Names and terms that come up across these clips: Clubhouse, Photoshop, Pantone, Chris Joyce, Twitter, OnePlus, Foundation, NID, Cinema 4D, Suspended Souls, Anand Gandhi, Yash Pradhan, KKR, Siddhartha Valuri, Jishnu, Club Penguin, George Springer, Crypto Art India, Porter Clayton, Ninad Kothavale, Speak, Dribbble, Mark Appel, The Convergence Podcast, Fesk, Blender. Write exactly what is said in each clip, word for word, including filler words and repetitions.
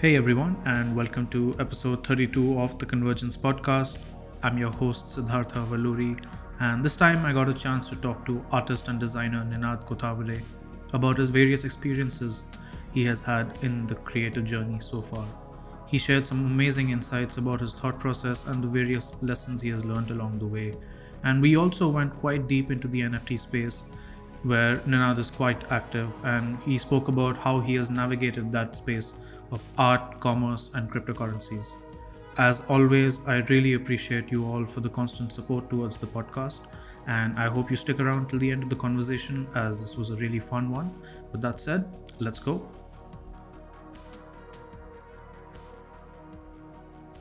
Hey everyone, and welcome to episode thirty-two of The Convergence Podcast. I'm your host Siddhartha Valuri, and this time I got a chance to talk to artist and designer Ninad Kothavale about his various experiences he has had in the creative journey so far. He shared some amazing insights about his thought process and the various lessons he has learned along the way. And we also went quite deep into the N F T space, where Ninad is quite active, and he spoke about how he has navigated that space of art, commerce, and cryptocurrencies. As always, I really appreciate you all for the constant support towards the podcast, and I hope you stick around till the end of the conversation, as this was a really fun one. With that said, let's go.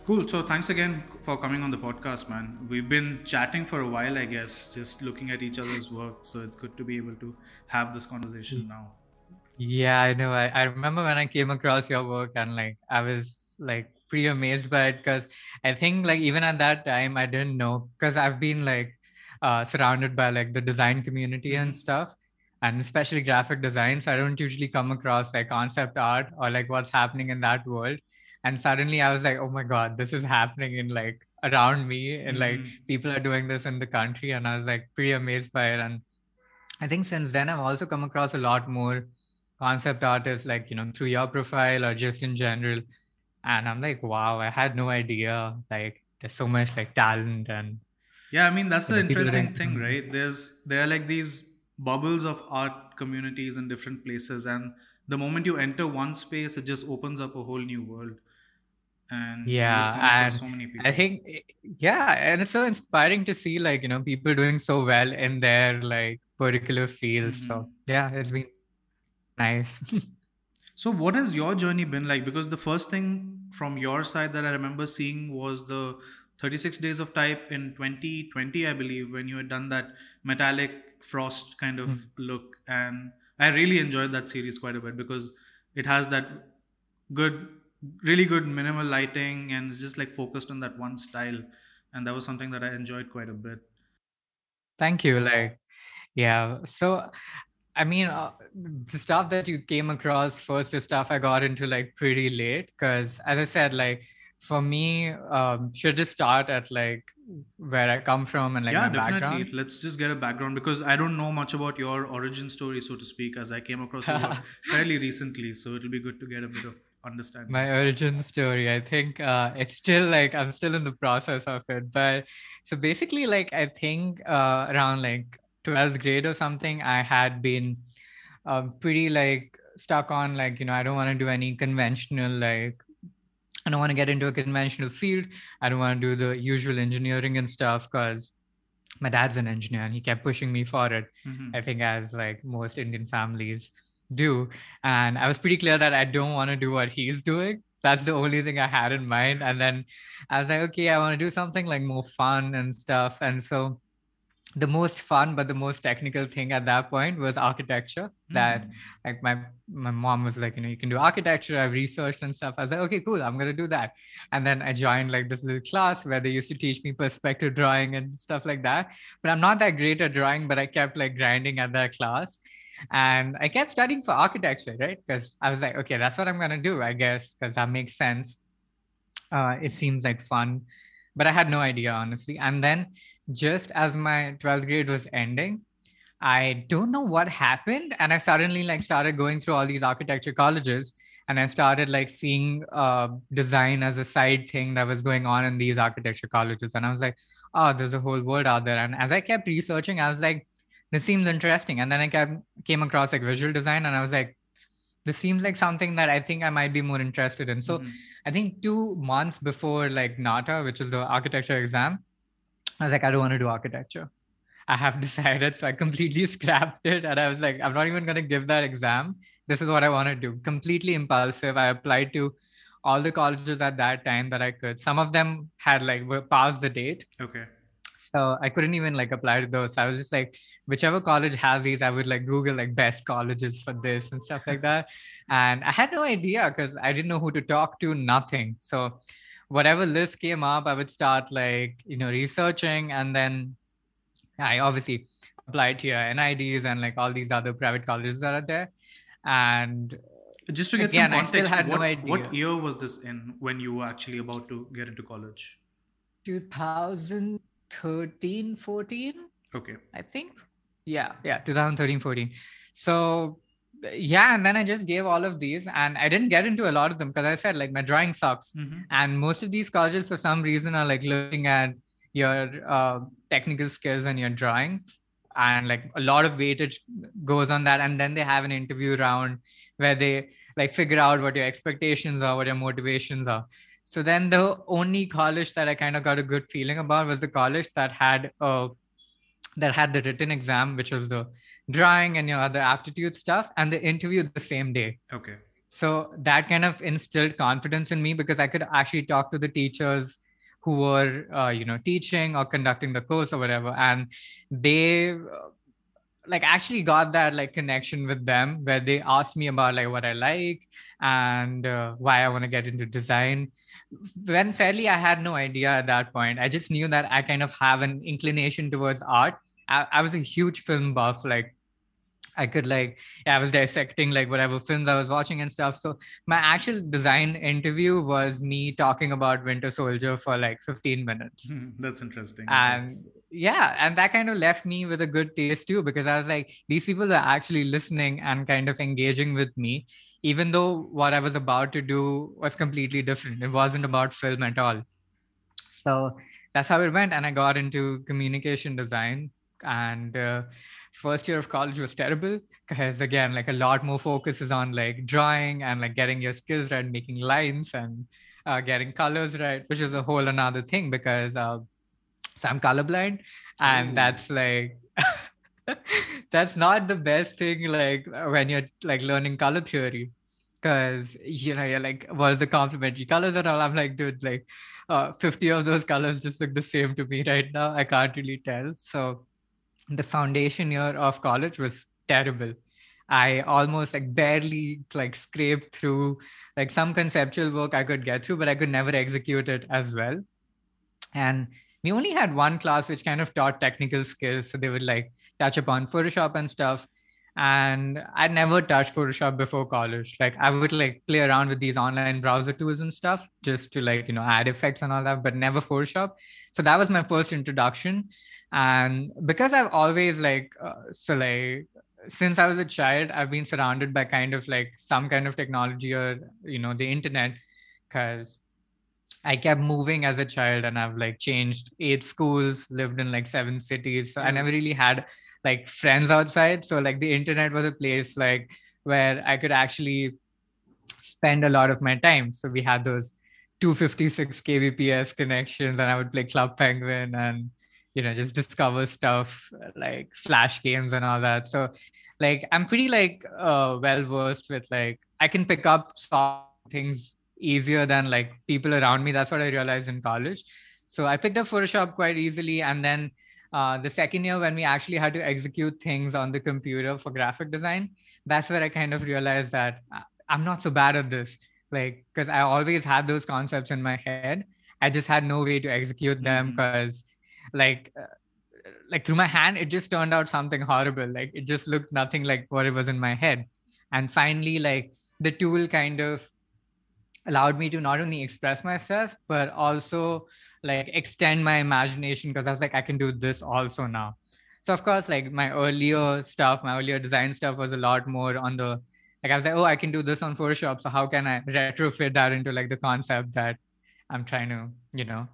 Cool. So thanks again for coming on the podcast, man. We've been chatting for a while, I guess, just looking at each other's work. So it's good to be able to have this conversation mm. now. Yeah, I know. I, I remember when I came across your work, and like I was like pretty amazed by it, because I think like even at that time I didn't know, because I've been like uh, surrounded by like the design community mm-hmm. and stuff, and especially graphic design. So I don't usually come across like concept art or like what's happening in that world. And suddenly I was like, oh my God, this is happening in like around me, and mm-hmm. like people are doing this in the country. And I was like pretty amazed by it. And I think since then I've also come across a lot more concept artists, like, you know, through your profile or just in general. And I'm like, wow, I had no idea, like there's so much like talent. And yeah, I mean, that's the interesting thing, right? There's there are like these bubbles of art communities in different places, and the moment you enter one space, it just opens up a whole new world. And yeah, and so many people. I think yeah, and it's so inspiring to see like, you know, people doing so well in their like particular fields. Mm-hmm. So yeah, it's been nice. So what has your journey been like? Because the first thing from your side that I remember seeing was the thirty-six days of type in twenty twenty, I believe, when you had done that metallic frost kind of mm-hmm. look. And I really enjoyed that series quite a bit, because it has that good, really good minimal lighting, and it's just like focused on that one style. And that was something that I enjoyed quite a bit. Thank you. Like, yeah. So I mean, uh, the stuff that you came across first is stuff I got into like pretty late, because as I said, like for me, um, should just start at like where I come from and like yeah, my definitely. background. Let's just get a background, because I don't know much about your origin story, so to speak, as I came across it fairly recently. So it'll be good to get a bit of understanding. My origin story, I think uh, it's still like, I'm still in the process of it. But so basically like, I think uh, around like twelfth grade or something, I had been uh, pretty like stuck on like, you know, I don't want to do any conventional, like I don't want to get into a conventional field. I don't want to do the usual engineering and stuff, because my dad's an engineer and he kept pushing me for it. Mm-hmm. I think as like most Indian families do. And I was pretty clear that I don't want to do what he's doing. That's the only thing I had in mind. And then I was like, okay, I want to do something like more fun and stuff. And so the most fun but the most technical thing at that point was architecture. Mm. That like my my mom was like, you know, you can do architecture, I've researched and stuff. I was like, okay, cool, I'm gonna do that. And then I joined like this little class where they used to teach me perspective drawing and stuff like that. But I'm not that great at drawing, but I kept like grinding at that class, and I kept studying for architecture, right? Because I was like, okay, that's what I'm gonna do, I guess, because that makes sense. Uh it seems like fun. But I had no idea, honestly. And then just as my twelfth grade was ending, I don't know what happened. And I suddenly like started going through all these architecture colleges, and I started like seeing uh, design as a side thing that was going on in these architecture colleges. And I was like, oh, there's a whole world out there. And as I kept researching, I was like, this seems interesting. And then I kept, came across like visual design, and I was like, this seems like something that I think I might be more interested in. So mm-hmm. I think two months before like NATA, which is the architecture exam, I was like, I don't want to do architecture. I have decided. So I completely scrapped it. And I was like, I'm not even going to give that exam. This is what I want to do. Completely impulsive. I applied to all the colleges at that time that I could. Some of them had like were past the date. Okay. So I couldn't even like apply to those. So I was just like, whichever college has these, I would like Google like best colleges for this and stuff like that. And I had no idea, because I didn't know who to talk to, nothing. So whatever list came up, I would start like, you know, researching. And then I obviously applied to your N I Ds and like all these other private colleges that are there. And Just to get Again, some context, I still had what, no idea. What year was this in when you were actually about to get into college? twenty thirteen, fourteen Okay. I think. Yeah, yeah, twenty thirteen, fourteen So, yeah, and then I just gave all of these and I didn't get into a lot of them because I said like my drawing sucks. Mm-hmm. And most of these colleges for some reason are like looking at your uh, technical skills and your drawing. And like a lot of weightage goes on that. And then they have an interview round where they like figure out what your expectations are, what your motivations are. So then the only college that I kind of got a good feeling about was the college that had a, that had the written exam, which was the drawing and your other aptitude stuff, and the interview the same day. Okay. So that kind of instilled confidence in me because I could actually talk to the teachers who were, uh, you know, teaching or conducting the course or whatever. And they uh, like actually got that like connection with them where they asked me about like what I like and uh, why I want to get into design. When fairly I had no idea at that point. I just knew that I kind of have an inclination towards art. I, I was a huge film buff. Like I could like, I was dissecting like whatever films I was watching and stuff. So my actual design interview was me talking about Winter Soldier for like fifteen minutes. Hmm, that's interesting. And yeah, and that kind of left me with a good taste too, because I was like, these people are actually listening and kind of engaging with me, even though what I was about to do was completely different. It wasn't about film at all. So that's how it went. And I got into communication design. And uh, first year of college was terrible because again, like a lot more focus is on like drawing and like getting your skills right, making lines and uh, getting colors right, which is a whole another thing because uh, so I'm colorblind and Ooh. that's like that's not the best thing like when you're like learning color theory because you know you're like, what is the complementary colors and all? I'm like, dude, like uh, fifty of those colors just look the same to me right now. I can't really tell. So the foundation year of college was terrible. I almost like barely like scraped through like some conceptual work I could get through, but I could never execute it as well. And we only had one class which kind of taught technical skills. So they would like touch upon Photoshop and stuff. And I never touched Photoshop before college. Like I would like play around with these online browser tools and stuff just to like, you know, add effects and all that, but never Photoshop. So that was my first introduction. And because I've always like, uh, so like, since I was a child, I've been surrounded by kind of like some kind of technology or, you know, the internet, because I kept moving as a child and I've like changed eight schools, lived in like seven cities. So yeah. I never really had like friends outside. So like the internet was a place like where I could actually spend a lot of my time. So we had those two fifty-six K B P S connections and I would play Club Penguin and you know, just discover stuff like flash games and all that. So like, I'm pretty like uh, well-versed with like, I can pick up some things easier than like people around me. That's what I realized in college. So I picked up Photoshop quite easily. And then uh, the second year when we actually had to execute things on the computer for graphic design, that's where I kind of realized that I'm not so bad at this. Like, cause I always had those concepts in my head. I just had no way to execute them because mm-hmm. like uh, like through my hand it just turned out something horrible. Like it just looked nothing like what it was in my head. And finally like the tool kind of allowed me to not only express myself but also like extend my imagination, because I was like, I can do this also now. So of course like my earlier stuff my earlier design stuff was a lot more on the like I was like, oh, I can do this on Photoshop, so how can I retrofit that into like the concept that I'm trying to, you know,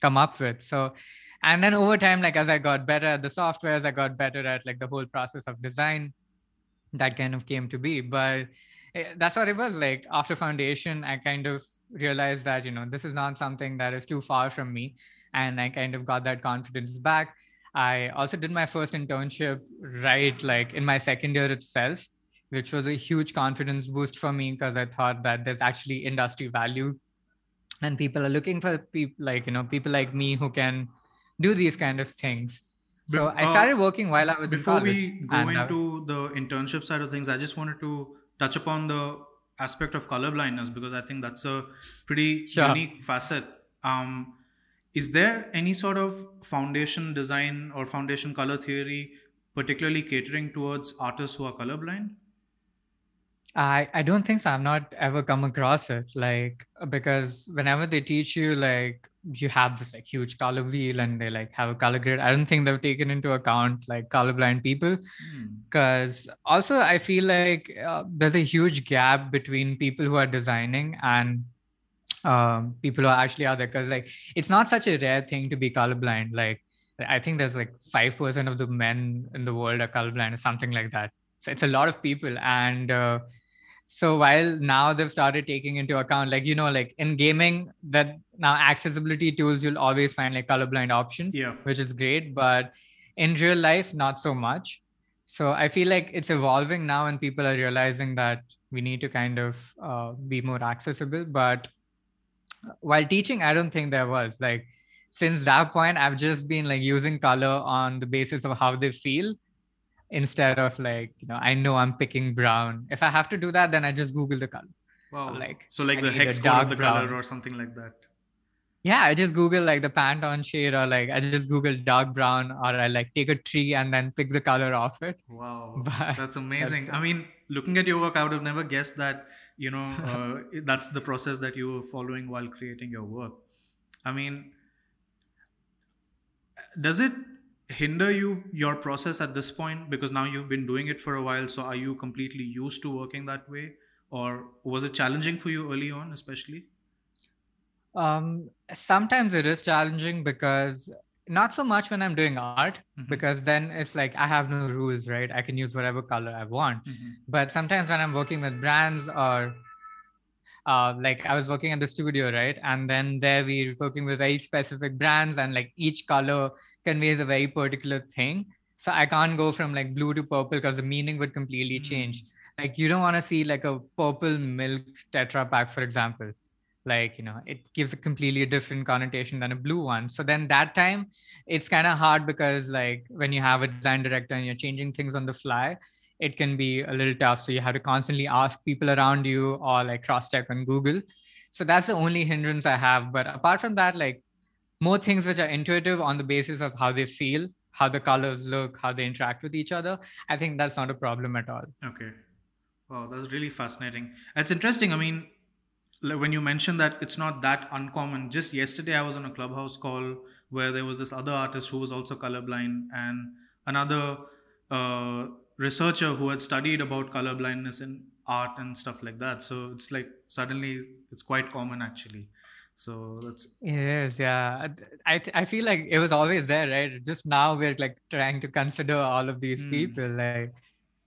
come up with. So and then over time, like as I got better at the softwares, I got better at like the whole process of design that kind of came to be. But that's what it was like after foundation, I kind of realized that, you know, this is not something that is too far from me. And I kind of got that confidence back. I also did my first internship right like in my second year itself, which was a huge confidence boost for me because I thought that there's actually industry value and people are looking for people like, you know, people like me who can do these kind of things. Bef- so I started working while I was in college. Before we go and, uh, into the internship side of things, I just wanted to touch upon the aspect of colorblindness because I think that's a pretty sure. unique facet. Um, is there any sort of foundation design or foundation color theory particularly catering towards artists who are colorblind? I, I don't think so. I've not ever come across it, like, because whenever they teach you, like, you have this like huge color wheel and they like have a color grid. I don't think they've taken into account like colorblind people, because mm. also I feel like uh, there's a huge gap between people who are designing and um, people who are actually out there, because like it's not such a rare thing to be colorblind. Like I think there's like five percent of the men in the world are colorblind or something like that. So it's a lot of people. And uh, so while now they've started taking into account, like, you know, like in gaming, that now accessibility tools, you'll always find like colorblind options, yeah. which is great. But in real life, not so much. So I feel like it's evolving now and people are realizing that we need to kind of uh, be more accessible. But while teaching, I don't think there was like, since that point, I've just been like using color on the basis of how they feel. Instead of like, you know, I know I'm picking brown. If I have to do that, then I just Google the color. Wow. Like, so like I the hex code of the brown. Color or something like that. Yeah, I just Google like the Pantone shade, or like I just Google dark brown, or I like take a tree and then pick the color off it. Wow, but that's amazing. That's, I mean, looking at your work, I would have never guessed that, you know, uh, that's the process that you were following while creating your work. I mean, does it hinder you your process at this point, because now you've been doing it for a while? So are you completely used to working that way, or was it challenging for you early on especially? Um sometimes it is challenging, because not so much when I'm doing art, mm-hmm. because then it's like I have no rules, right? I can use whatever color I want, mm-hmm. but sometimes when I'm working with brands, or Uh, like I was working at the studio, right? And then there we were working with very specific brands, and like each color conveys a very particular thing. So I can't go from like blue to purple, because the meaning would completely mm. change. Like you don't want to see like a purple milk Tetra pack, for example. Like, you know, it gives a completely different connotation than a blue one. So then that time it's kind of hard, because like when you have a design director and you're changing things on the fly, it can be a little tough. So you have to constantly ask people around you, or like cross-check on Google. So that's the only hindrance I have. But apart from that, like more things which are intuitive on the basis of how they feel, how the colors look, how they interact with each other, I think that's not a problem at all. Okay. Wow, that's really fascinating. That's interesting. I mean, when you mentioned that it's not that uncommon, just yesterday I was on a Clubhouse call where there was this other artist who was also colorblind, and another uh, researcher who had studied about color blindness in art and stuff like that. So it's like suddenly it's quite common actually. So that's it is, yeah. I I feel like it was always there, right? Just now we're like trying to consider all of these mm. people. Like,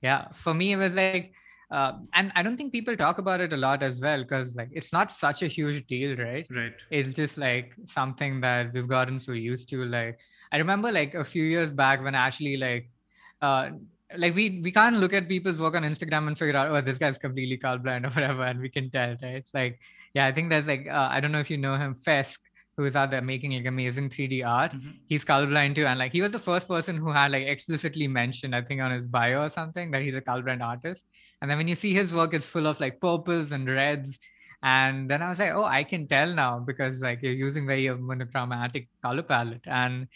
yeah, for me it was like, uh, and I don't think people talk about it a lot as well, because like it's not such a huge deal, right? Right. It's just like something that we've gotten so used to. Like I remember like a few years back when actually like. Uh, Like we we can't look at people's work on Instagram and figure out, oh, this guy's completely colorblind or whatever, and we can tell, right? Like, yeah, I think there's like uh, I don't know if you know him, Fesk, who is out there making like amazing three D art. Mm-hmm. He's colorblind too, and like he was the first person who had like explicitly mentioned, I think on his bio or something, that he's a colorblind artist. And then when you see his work, it's full of like purples and reds. And then I was like, oh, I can tell now, because like you're using very monochromatic color palette. And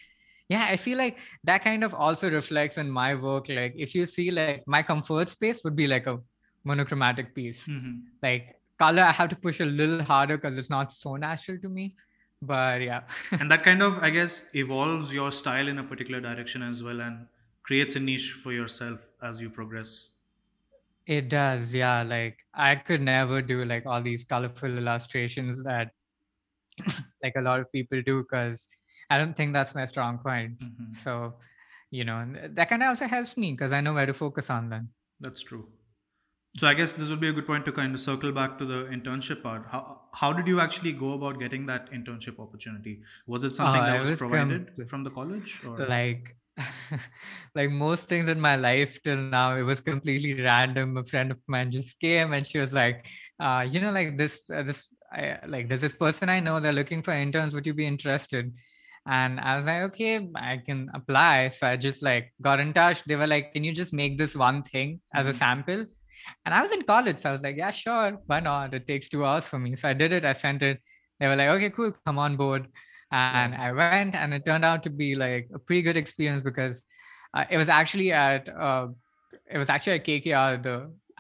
yeah, I feel like that kind of also reflects in my work. Like if you see like my comfort space would be like a monochromatic piece, mm-hmm. like color, I have to push a little harder because it's not so natural to me, but yeah. And that kind of, I guess, evolves your style in a particular direction as well, and creates a niche for yourself as you progress. It does. Yeah. Like I could never do like all these colorful illustrations that like a lot of people do, because I don't think that's my strong point. Mm-hmm. So, you know, that kind of also helps me, because I know where to focus on then. That's true. So I guess this would be a good point to kind of circle back to the internship part. How how did you actually go about getting that internship opportunity? Was it something uh, that was, was provided com- from the college? Or? Like, like most things in my life till now, it was completely random. A friend of mine just came and she was like, uh, you know, like this, uh, this, I, like there's this person I know, they're looking for interns. Would you be interested? And I was like, okay, I can apply. So I just like got in touch. They were like, can you just make this one thing as mm-hmm. a sample? And I was in college. So I was like, yeah, sure. Why not? It takes two hours for me. So I did it. I sent it. They were like, okay, cool. Come on board. And yeah. I went, and it turned out to be like a pretty good experience, because uh, it was actually at, uh, it was actually at K K R, the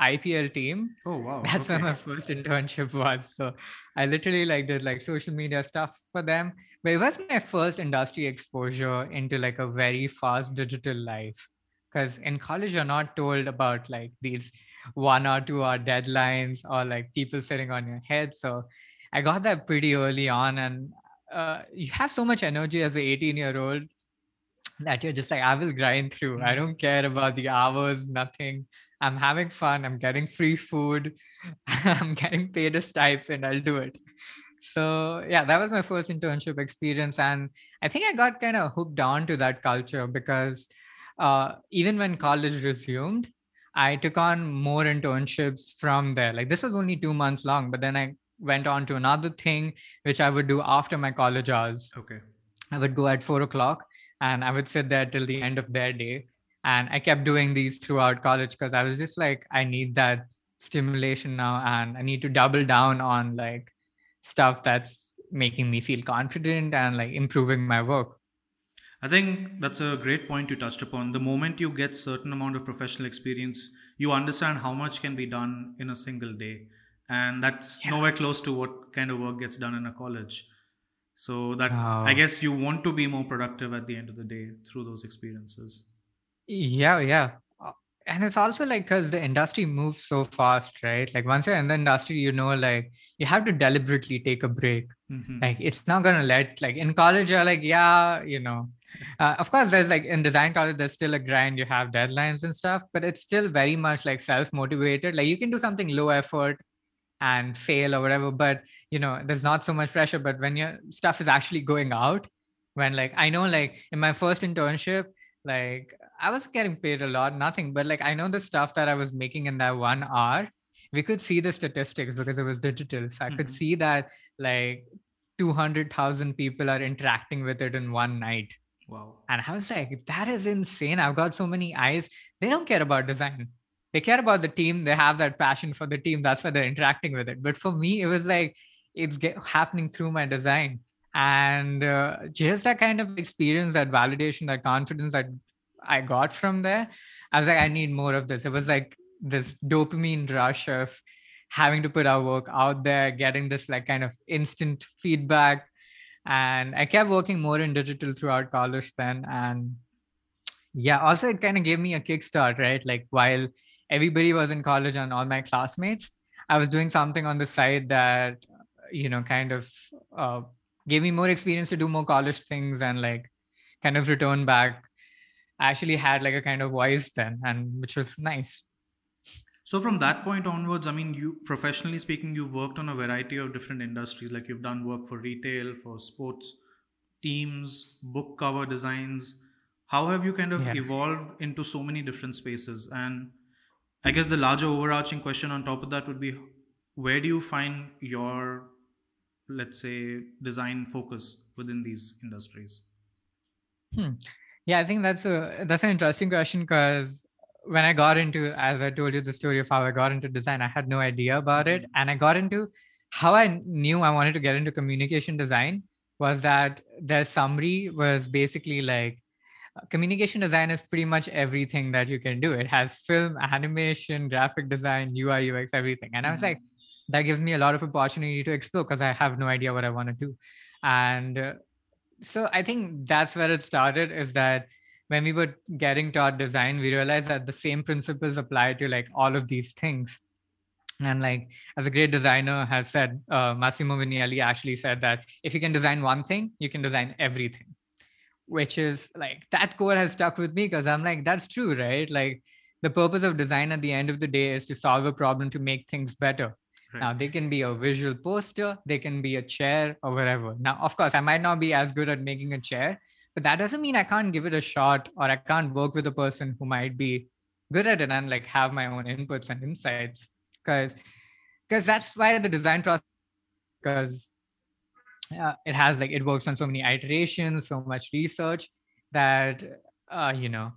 I P L team. Oh, wow. That's okay. Where my first internship was. So I literally like did like social media stuff for them. But it was my first industry exposure into like a very fast digital life. Because in college, you're not told about like these one or two hour deadlines or like people sitting on your head. So I got that pretty early on. And uh, you have so much energy as an eighteen year old that you're just like, I will grind through. I don't care about the hours, nothing. I'm having fun. I'm getting free food. I'm getting paid a stipend and I'll do it. So yeah, that was my first internship experience. And I think I got kind of hooked on to that culture because uh, even when college resumed, I took on more internships from there. Like this was only two months long, but then I went on to another thing, which I would do after my college hours. Okay. I would go at four o'clock and I would sit there till the end of their day. And I kept doing these throughout college because I was just like, I need that stimulation now. And I need to double down on like stuff that's making me feel confident and like improving my work. I think that's a great point you touched upon. The moment you get certain amount of professional experience, you understand how much can be done in a single day. And that's yeah. nowhere close to what kind of work gets done in a college. So that oh. I guess you want to be more productive at the end of the day through those experiences. Yeah, yeah. And it's also like because the industry moves so fast, right? Like once you're in the industry, you know, like you have to deliberately take a break. Mm-hmm. Like it's not going to let like in college, you're like, yeah, you know, uh, of course, there's like in design college, there's still a grind. You have deadlines and stuff, but it's still very much like self-motivated. Like you can do something low effort and fail or whatever, but you know, there's not so much pressure. But when your stuff is actually going out, when like, I know, like in my first internship, like I was getting paid a lot, nothing, but like, I know the stuff that I was making in that one hour, we could see the statistics because it was digital. So I mm-hmm. could see that like two hundred thousand people are interacting with it in one night. Wow. And I was like, that is insane. I've got so many eyes. They don't care about design. They care about the team. They have that passion for the team. That's why they're interacting with it. But for me, it was like, it's get- happening through my design. And uh, just that kind of experience, that validation, that confidence that I got from there, I was like, I need more of this. It was like this dopamine rush of having to put our work out there, getting this like kind of instant feedback. And I kept working more in digital throughout college then. And yeah, also it kind of gave me a kickstart, right? Like while everybody was in college and all my classmates, I was doing something on the side that, you know, kind of uh, gave me more experience to do more college things and like kind of return back. I actually had like a kind of voice then, and which was nice. So from that point onwards, I mean, you professionally speaking, you've worked on a variety of different industries. Like you've done work for retail, for sports teams, book cover designs. How have you kind of yeah. evolved into so many different spaces? And I guess the larger overarching question on top of that would be, where do you find your, let's say, design focus within these industries? Hmm. Yeah, I think that's a that's an interesting question because when I got into, as I told you the story of how I got into design, I had no idea about it. And I got into, how I knew I wanted to get into communication design was that their summary was basically like, communication design is pretty much everything that you can do. It has film, animation, graphic design, U I, U X, everything. And I was like, that gives me a lot of opportunity to explore because I have no idea what I want to do. And uh, so I think that's where it started, is that when we were getting taught design, we realized that the same principles apply to like all of these things. And like, as a great designer has said, uh, Massimo Vignelli actually said that if you can design one thing, you can design everything, which is like, that quote has stuck with me because I'm like, that's true, right? Like the purpose of design at the end of the day is to solve a problem, to make things better. Now, they can be a visual poster, they can be a chair or whatever. Now, of course, I might not be as good at making a chair, but that doesn't mean I can't give it a shot or I can't work with a person who might be good at it and like have my own inputs and insights. Because because that's why the design process, because uh, it has like, it works on so many iterations, so much research that, uh, you know,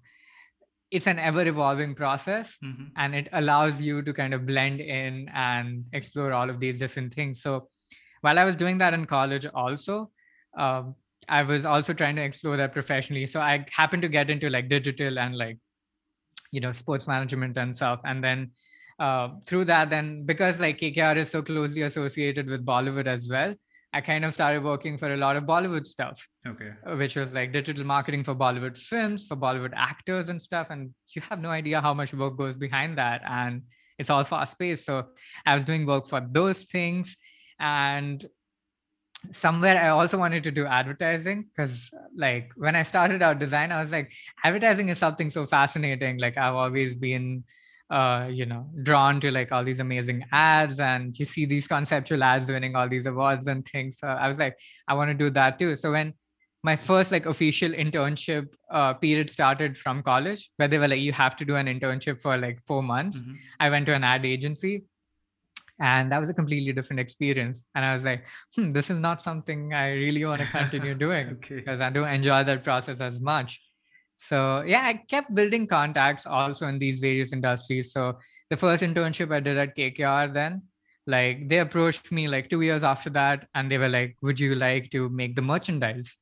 it's an ever-evolving process mm-hmm. and it allows you to kind of blend in and explore all of these different things. So while I was doing that in college also, um, I was also trying to explore that professionally. So I happened to get into like digital and like, you know, sports management and stuff. And then uh, through that, then because like K K R is so closely associated with Bollywood as well, I kind of started working for a lot of Bollywood stuff, okay, which was like digital marketing for Bollywood films, for Bollywood actors and stuff. And you have no idea how much work goes behind that. And it's all fast paced. So I was doing work for those things. And somewhere I also wanted to do advertising, because like when I started out design, I was like, advertising is something so fascinating. Like I've always been, uh, you know, drawn to like all these amazing ads, and you see these conceptual ads winning all these awards and things. So I was like, I want to do that too. So when my first like official internship uh, period started from college, where they were like, you have to do an internship for like four months. Mm-hmm. I went to an ad agency. And that was a completely different experience. And I was like, hmm, this is not something I really want to continue doing okay. because I don't enjoy that process as much. So yeah, I kept building contacts also in these various industries. So the first internship I did at K K R then, like they approached me like two years after that. And they were like, would you like to make the merchandise?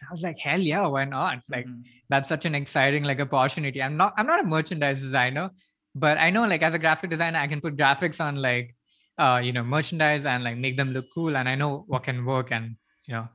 I was like, hell yeah, why not? Like mm-hmm. that's such an exciting like opportunity. I'm not, I'm not a merchandise designer. But I know like as a graphic designer, I can put graphics on like, uh, you know, merchandise and like make them look cool. And I know what can work, and, you know,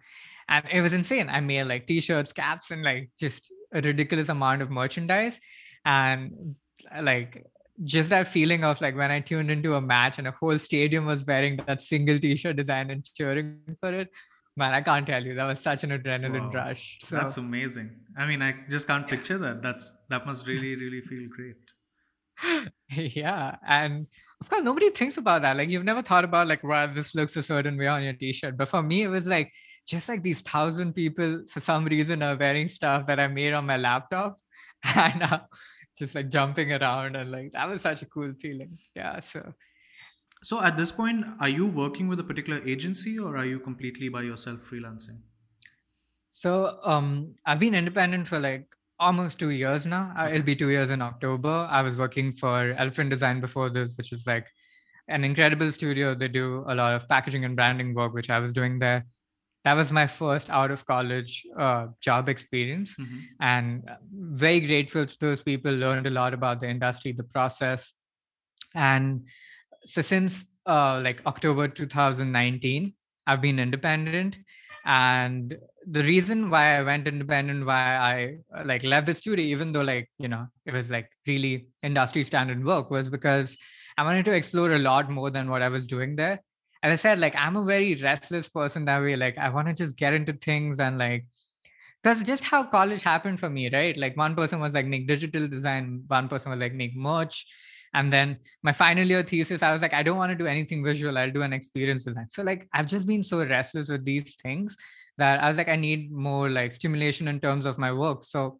and it was insane. I made like t-shirts, caps, and like just a ridiculous amount of merchandise. And like just that feeling of like when I tuned into a match and a whole stadium was wearing that single t-shirt design and cheering for it. Man, I can't tell you. That was such an adrenaline wow. rush. So, that's amazing. I mean, I just can't yeah. picture that. That's that must really, really feel great. Yeah, and of course nobody thinks about that. Like you've never thought about like, wow, this looks a certain way on your t-shirt. But for me, it was like just like these thousand people for some reason are wearing stuff that I made on my laptop, and uh, just like jumping around, and like that was such a cool feeling. Yeah. So, so at this point, are you working with a particular agency, or are you completely by yourself freelancing? So um, I've been independent for like. almost two years now. Uh, it'll be two years in October. I was working for Elephant Design before this, which is like an incredible studio. They do a lot of packaging and branding work, which I was doing there. That was my first out of college uh, job experience. Mm-hmm. And very grateful to those people. Learned a lot about the industry, the process. And so since uh, like October two thousand nineteen, I've been independent. And the reason why I went independent, why I like left the studio, even though like, you know, it was like really industry standard work, was because I wanted to explore a lot more than what I was doing there. As I said, like, I'm a very restless person that way. Like, I want to just get into things and like, because just how college happened for me, right? Like one person was like, make digital design. One person was like, make merch. And then my final year thesis, I was like, I don't want to do anything visual. I'll do an experience design. So like, I've just been so restless with these things that I was like, I need more like stimulation in terms of my work. So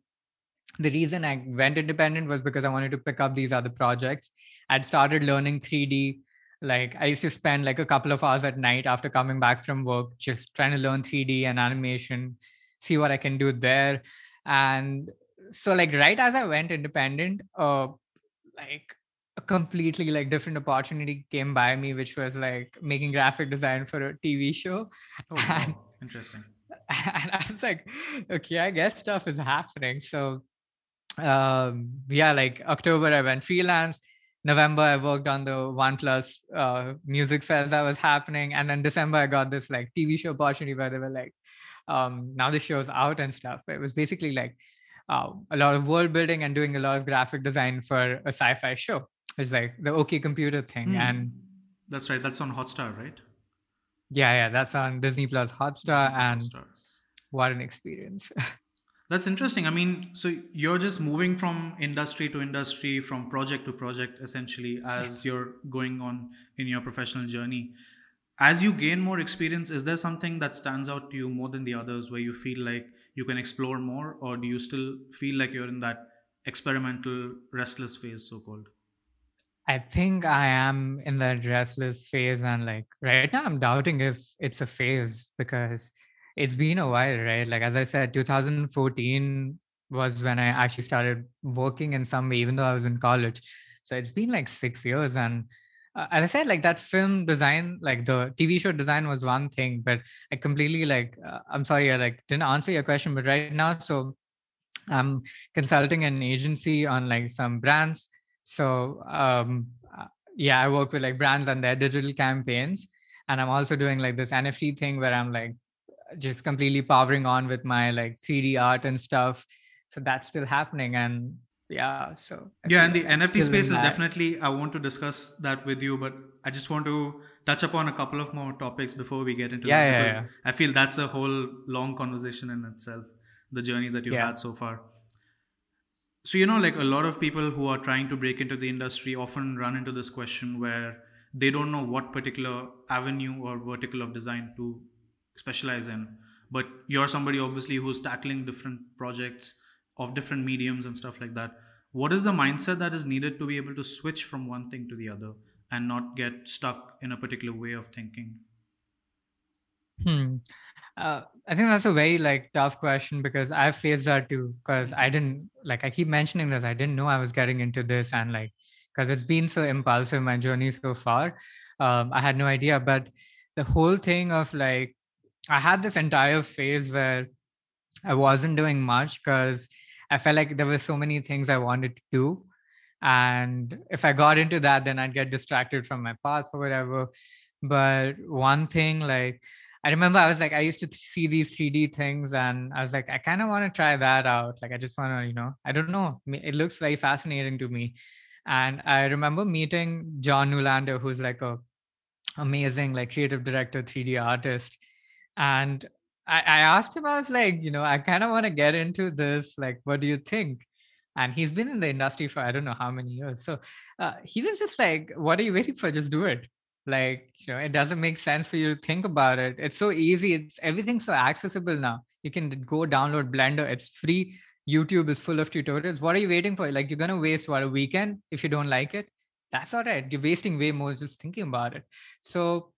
the reason I went independent was because I wanted to pick up these other projects. I'd started learning three D. Like I used to spend like a couple of hours at night after coming back from work, just trying to learn three D and animation, see what I can do there. And so like, right as I went independent, uh, like, a completely like different opportunity came by me, which was like making graphic design for a T V show. Oh, wow. and, interesting. And I was like, okay, I guess stuff is happening. So um, yeah, like October, I went freelance. November, I worked on the OnePlus uh, music fest that was happening. And then December, I got this like T V show opportunity where they were like, um, now the show's out and stuff. But it was basically like uh, a lot of world building and doing a lot of graphic design for a sci-fi show. It's like the OK Computer thing. Mm. And that's right. That's on Hotstar, right? Yeah, yeah. That's on Disney Plus Hotstar. And Hotstar. What an experience. That's interesting. I mean, so you're just moving from industry to industry, from project to project, essentially, as yeah. you're going on in your professional journey. As you gain more experience, is there something that stands out to you more than the others where you feel like you can explore more? Or do you still feel like you're in that experimental, restless phase, so-called? I think I am in that restless phase, and like right now I'm doubting if it's a phase because it's been a while, right? Like, as I said, two thousand fourteen was when I actually started working in some way, even though I was in college. So it's been like six years. And uh, as I said, like that film design, like the T V show design was one thing, but I completely like, uh, I'm sorry, I like didn't answer your question, but right now, so I'm consulting an agency on like some brands. So um, yeah, I work with like brands and their digital campaigns. And I'm also doing like this N F T thing where I'm like just completely powering on with my like three D art and stuff. So that's still happening. And yeah, so. I yeah, and the N F T space is definitely, I want to discuss that with you, but I just want to touch upon a couple of more topics before we get into yeah, that. Yeah, because yeah. I feel that's a whole long conversation in itself, the journey that you've yeah. had so far. So, you know, like a lot of people who are trying to break into the industry often run into this question where they don't know what particular avenue or vertical of design to specialize in. But you're somebody obviously who's tackling different projects of different mediums and stuff like that. What is the mindset that is needed to be able to switch from one thing to the other and not get stuck in a particular way of thinking? Hmm. Uh, I think that's a very like tough question because I've faced that too, because I didn't like, I keep mentioning this. I didn't know I was getting into this, and like, because it's been so impulsive, my journey so far. Um, I had no idea, but the whole thing of like, I had this entire phase where I wasn't doing much because I felt like there were so many things I wanted to do. And if I got into that, then I'd get distracted from my path or whatever. But one thing, like, I remember I was like, I used to th- see these three D things and I was like, I kind of want to try that out. Like, I just want to, you know, I don't know. It looks very fascinating to me. And I remember meeting John Newlander, who's like a amazing, like creative director, three D artist. And I, I asked him, I was like, you know, I kind of want to get into this. Like, what do you think? And he's been in the industry for, I don't know how many years. So uh, he was just like, what are you waiting for? Just do it. Like, you know, it doesn't make sense for you to think about it. It's so easy. It's everything's so accessible now. You can go download Blender. It's free. YouTube is full of tutorials. What are you waiting for? Like, you're going to waste what, a weekend if you don't like it? That's all right. You're wasting way more just thinking about it. So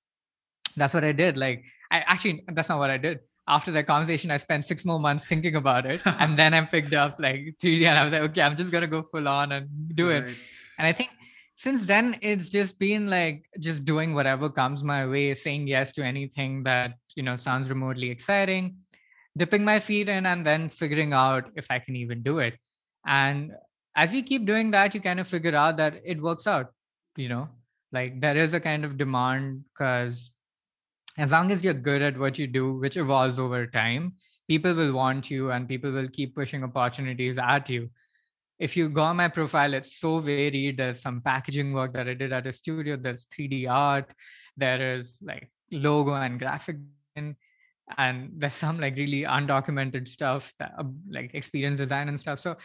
that's what I did. Like, I actually, that's not what I did. After that conversation, I spent six more months thinking about it. And then I picked up like three D and I was like, okay, I'm just going to go full on and do right. it. And I think since then, it's just been like, just doing whatever comes my way, saying yes to anything that, you know, sounds remotely exciting, dipping my feet in and then figuring out if I can even do it. And as you keep doing that, you kind of figure out that it works out, you know, like there is a kind of demand because as long as you're good at what you do, which evolves over time, people will want you and people will keep pushing opportunities at you. If you go on my profile, it's so varied. There's some packaging work that I did at a studio. There's three D art. There is like logo and graphic design. And there's some like really undocumented stuff, that, uh, like experience design and stuff. So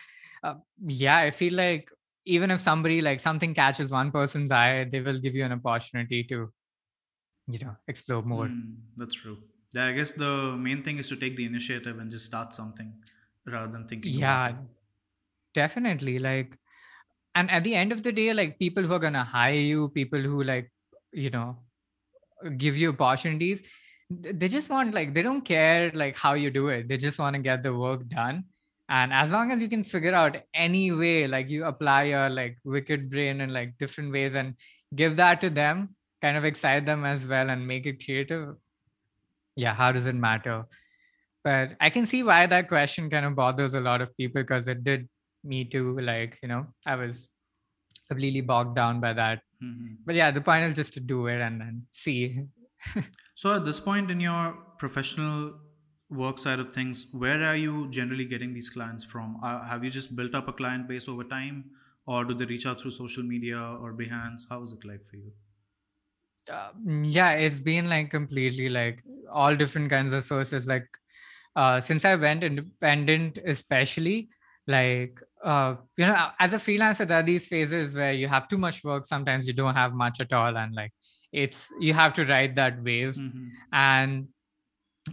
uh, yeah, I feel like even if somebody like something catches one person's eye, they will give you an opportunity to, you know, explore more. Mm, that's true. Yeah, I guess the main thing is to take the initiative and just start something rather than thinking. Yeah, about it. Definitely. Like, and at the end of the day, like people who are going to hire you, people who like, you know, give you opportunities, they just want like, they don't care like how you do it. They just want to get the work done. And as long as you can figure out any way, like you apply your like wicked brain in like different ways and give that to them, kind of excite them as well and make it creative. Yeah. How does it matter? But I can see why that question kind of bothers a lot of people because it did me too. Like, you know, I was completely bogged down by that, mm-hmm. but yeah, the point is just to do it and then see. So at this point in your professional work side of things, where are you generally getting these clients from? Uh, have you just built up a client base over time or do they reach out through social media or Behance? How is it like for you? Uh, yeah, it's been like completely like all different kinds of sources. Like uh, since I went independent, especially like, uh, you know, as a freelancer, there are these phases where you have too much work. Sometimes you don't have much at all. And like, it's you have to ride that wave mm-hmm. and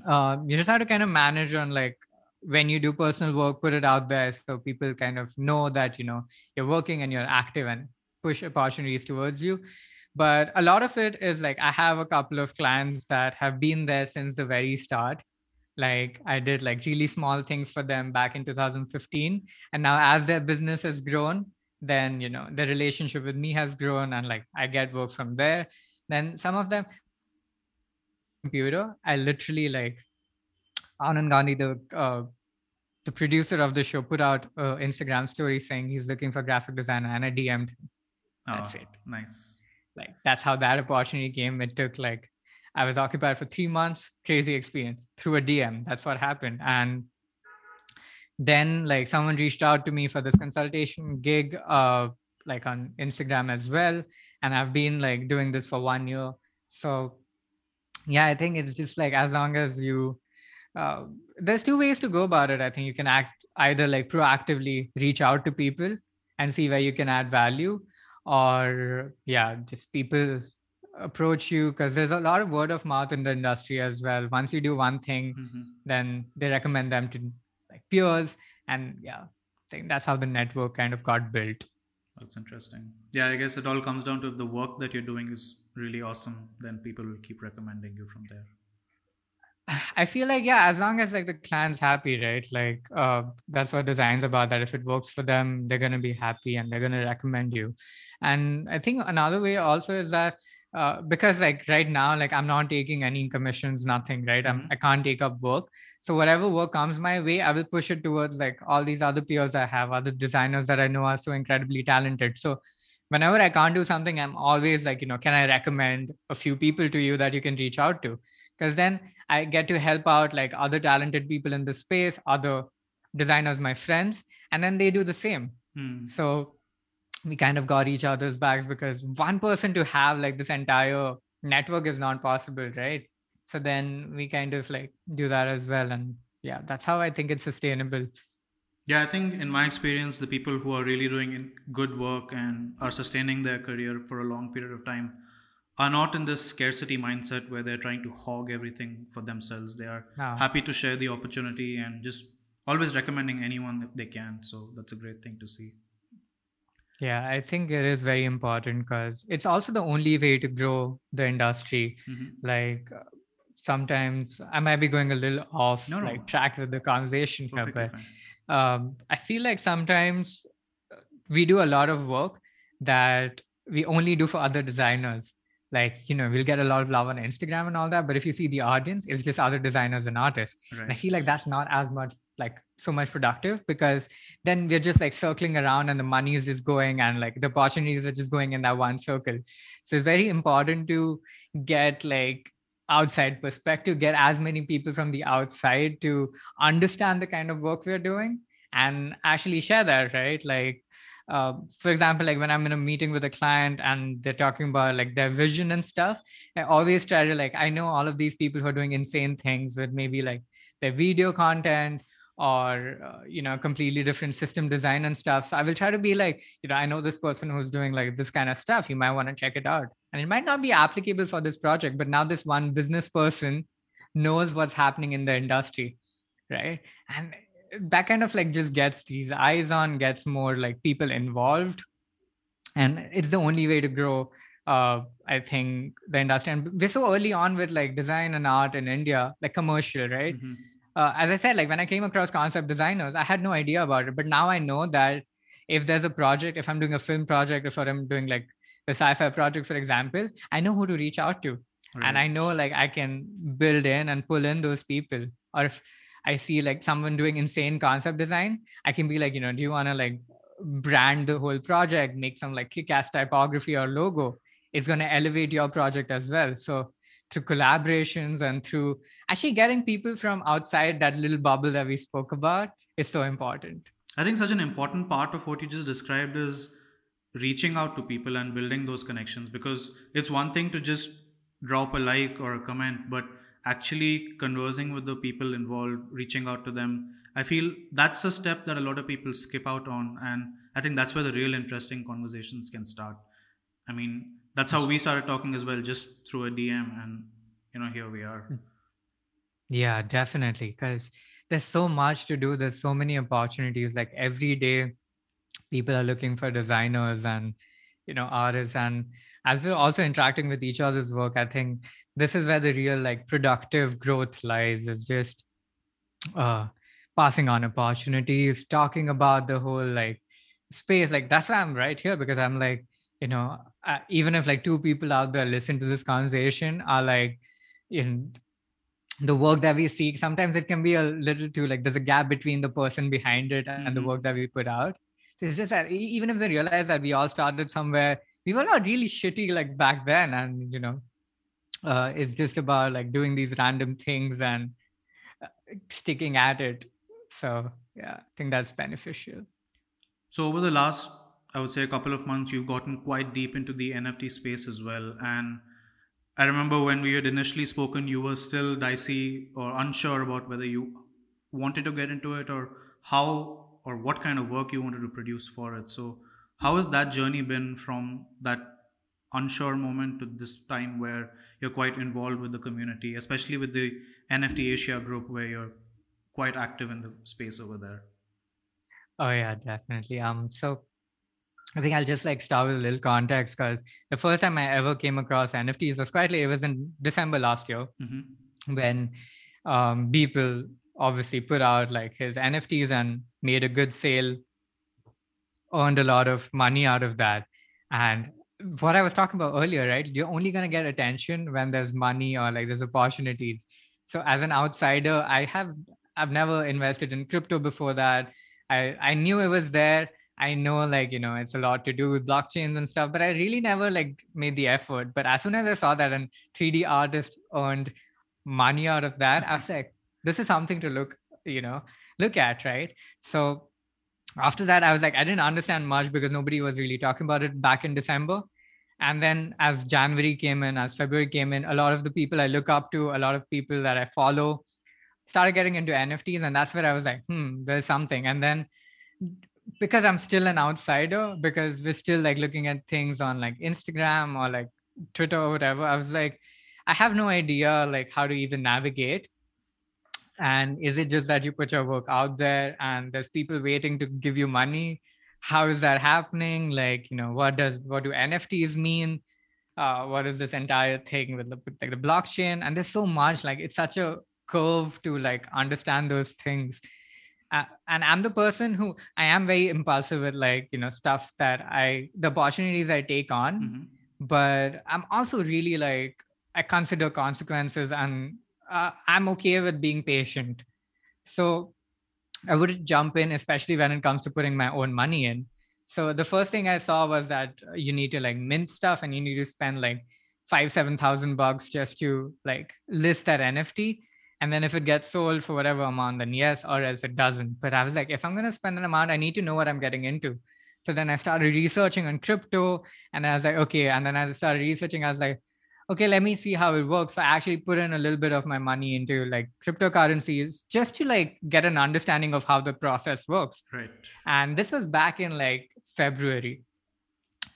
uh, you just have to kind of manage on like when you do personal work, put it out there so people kind of know that, you know, you're working and you're active and push opportunities towards you. But a lot of it is like I have a couple of clients that have been there since the very start. Like I did like really small things for them back in two thousand fifteen. And now as their business has grown, then, you know, the relationship with me has grown and like I get work from there. Then some of them computer, I literally like Anand Gandhi, the uh, the producer of the show put out an Instagram story saying he's looking for graphic designer, and I D M'd him. That's oh, it. Nice. Like, that's how that opportunity came. It took like, I was occupied for three months, crazy experience through a D M. That's what happened. And then like someone reached out to me for this consultation gig, uh, like on Instagram as well. And I've been like doing this for one year. So yeah, I think it's just like, as long as you, uh, there's two ways to go about it. I think you can act either like proactively reach out to people and see where you can add value, or yeah, just people approach you, because there's a lot of word of mouth in the industry as well. Once you do one thing, mm-hmm. then they recommend them to like peers, and yeah, I think that's how the network kind of got built. That's interesting. Yeah, I guess it all comes down to, if the work that you're doing is really awesome, then people will keep recommending you from there. I feel like, yeah, as long as like the client's happy, right? Like uh, that's what design's about, that if it works for them, they're going to be happy and they're going to recommend you. And I think another way also is that uh, because like right now, like I'm not taking any commissions, nothing, right? Mm-hmm. I'm, I can't take up work. So whatever work comes my way, I will push it towards like all these other peers I have, other designers that I know are so incredibly talented. So whenever I can't do something, I'm always like, you know, can I recommend a few people to you that you can reach out to? Because then I get to help out like other talented people in the space, other designers, my friends, and then they do the same. Hmm. So we kind of got each other's backs, because one person to have like this entire network is not possible, right? So then we kind of like do that as well. And yeah, that's how I think it's sustainable. Yeah, I think in my experience, the people who are really doing good work and are sustaining their career for a long period of time are not in this scarcity mindset where they're trying to hog everything for themselves. They are oh. happy to share the opportunity and just always recommending anyone if they can. So that's a great thing to see. Yeah, I think it is very important, because it's also the only way to grow the industry. Mm-hmm. Like sometimes I might be going a little off no, no. like track with the conversation here, but um, I feel like sometimes we do a lot of work that we only do for other designers. Like, you know, we'll get a lot of love on Instagram and all that, but if you see the audience, it's just other designers and artists. Right. And I feel like that's not as much, like so much productive, because then we're just like circling around and the money is just going, and like the opportunities are just going in that one circle. So it's very important to get like outside perspective, get as many people from the outside to understand the kind of work we're doing and actually share that, right? Like, Uh, for example, like when I'm in a meeting with a client and they're talking about like their vision and stuff, I always try to like, I know all of these people who are doing insane things with maybe like their video content or, uh, you know, completely different system design and stuff. So I will try to be like, you know, I know this person who's doing like this kind of stuff, you might want to check it out. And it might not be applicable for this project, but now this one business person knows what's happening in the industry, right? And that kind of like just gets these eyes on, gets more like people involved. And it's the only way to grow, uh, I think, the industry. And we're so early on with like design and art in India, like commercial, right? Mm-hmm. Uh, as I said, like when I came across concept designers, I had no idea about it. But now I know that if there's a project, if I'm doing a film project, if I'm doing like the sci-fi project, for example, I know who to reach out to. Right. And I know like I can build in and pull in those people. Or if I see like someone doing insane concept design, I can be like, you know, do you want to like brand the whole project, make some like kick-ass typography or logo? It's going to elevate your project as well. So through collaborations and through actually getting people from outside that little bubble that we spoke about is so important. I think such an important part of what you just described is reaching out to people and building those connections, because it's one thing to just drop a like or a comment, but actually conversing with the people involved, reaching out to them. I feel that's a step that a lot of people skip out on. And I think that's where the real interesting conversations can start. I mean, that's how we started talking as well, just through a D M. And, you know, here we are. Yeah, definitely. Because there's so much to do. There's so many opportunities. Like every day, people are looking for designers and, you know, artists. And as we're also interacting with each other's work, I think this is where the real like productive growth lies, is just uh, passing on opportunities, talking about the whole like space. Like that's why I'm right here, because I'm like, you know, uh, even if like two people out there listen to this conversation are like, you know, the work that we seek, sometimes it can be a little too, like, there's a gap between the person behind it and mm-hmm. the work that we put out. So it's just that even if they realize that we all started somewhere, we were not really shitty like back then. And, you know, uh, it's just about like doing these random things and uh, sticking at it. So yeah, I think that's beneficial. So over the last, I would say, a couple of months, you've gotten quite deep into the N F T space as well. And I remember when we had initially spoken, you were still dicey or unsure about whether you wanted to get into it or how or what kind of work you wanted to produce for it. So how has that journey been from that unsure moment to this time where you're quite involved with the community, especially with the N F T Asia group where you're quite active in the space over there? Oh yeah, definitely. Um, so I think I'll just like start with a little context, because the first time I ever came across N F Ts was quite late. It was in December last year mm-hmm. when um, Beeple obviously put out like his N F Ts and made a good sale, earned a lot of money out of that. And what I was talking about earlier, right? You're only going to get attention when there's money or like there's opportunities. So as an outsider, I have, I've never invested in crypto before that. I, I knew it was there. I know, like, you know, it's a lot to do with blockchains and stuff, but I really never like made the effort. But as soon as I saw that and three D artists earned money out of that, I was like, this is something to look, you know, look at, right? So after that, I was like, I didn't understand much because nobody was really talking about it back in December. And then as January came in, as February came in, a lot of the people I look up to, a lot of people that I follow started getting into N F Ts. And that's where I was like, hmm, there's something. And then because I'm still an outsider, because we're still like looking at things on like Instagram or like Twitter or whatever, I was like, I have no idea like how to even navigate. And is it just that you put your work out there and there's people waiting to give you money? How is that happening? Like, you know, what does, what do N F Ts mean? Uh, what is this entire thing with the, like the blockchain? And there's so much, like, it's such a curve to like understand those things. Uh, and I'm the person who I am very impulsive with, like, you know, stuff that I, the opportunities I take on, mm-hmm. but I'm also really like, I consider consequences and uh, I'm okay with being patient. So I wouldn't jump in, especially when it comes to putting my own money in. So the first thing I saw was that you need to like mint stuff and you need to spend like five, seven thousand bucks just to like list that N F T. And then if it gets sold for whatever amount, then yes, or else it doesn't. But I was like, if I'm going to spend an amount, I need to know what I'm getting into. So then I started researching on crypto and I was like, okay. And then I started researching. I was like, okay, let me see how it works. So I actually put in a little bit of my money into like cryptocurrencies just to like get an understanding of how the process works. Right. And this was back in like February.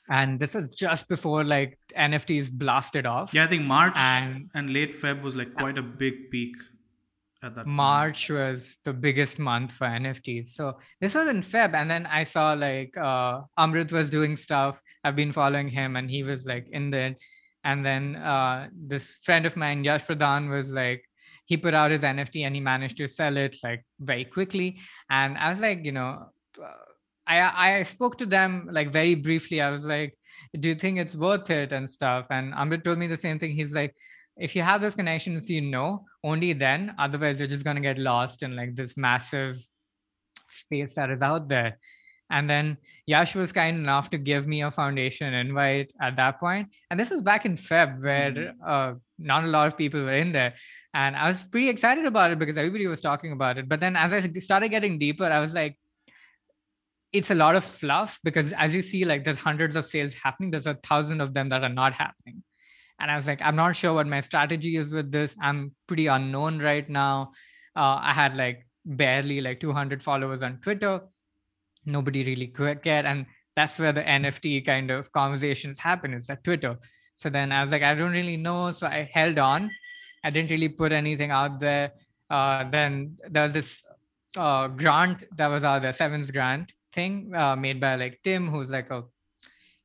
And this was just before like N F Ts blasted off. Yeah, I think March and, and late Feb was like quite a big peak. That March point. Was the biggest month for N F Ts. So this was in Feb. And then I saw like uh, Amrit was doing stuff. I've been following him and he was like in there. And then uh, this friend of mine, Yash Pradhan, was like, he put out his N F T and he managed to sell it like very quickly. And I was like, you know, I, I spoke to them like very briefly. I was like, do you think it's worth it and stuff? And Amrit told me the same thing. He's like, if you have those connections, you know, only then, otherwise you're just going to get lost in like this massive space that is out there. And then Yash was kind enough to give me a Foundation invite at that point. And this was back in Feb where mm-hmm. uh, not a lot of people were in there. And I was pretty excited about it because everybody was talking about it. But then as I started getting deeper, I was like, it's a lot of fluff because as you see, like there's hundreds of sales happening. There's a thousand of them that are not happening. And I was like, I'm not sure what my strategy is with this. I'm pretty unknown right now. Uh, I had like barely like two hundred followers on Twitter. Nobody really cared. And that's where the N F T kind of conversations happen, is that Twitter. So then I was like, I don't really know. So I held on. I didn't really put anything out there. Uh, then there was this uh, grant that was out there, Sevens grant thing uh, made by like Tim, who's like a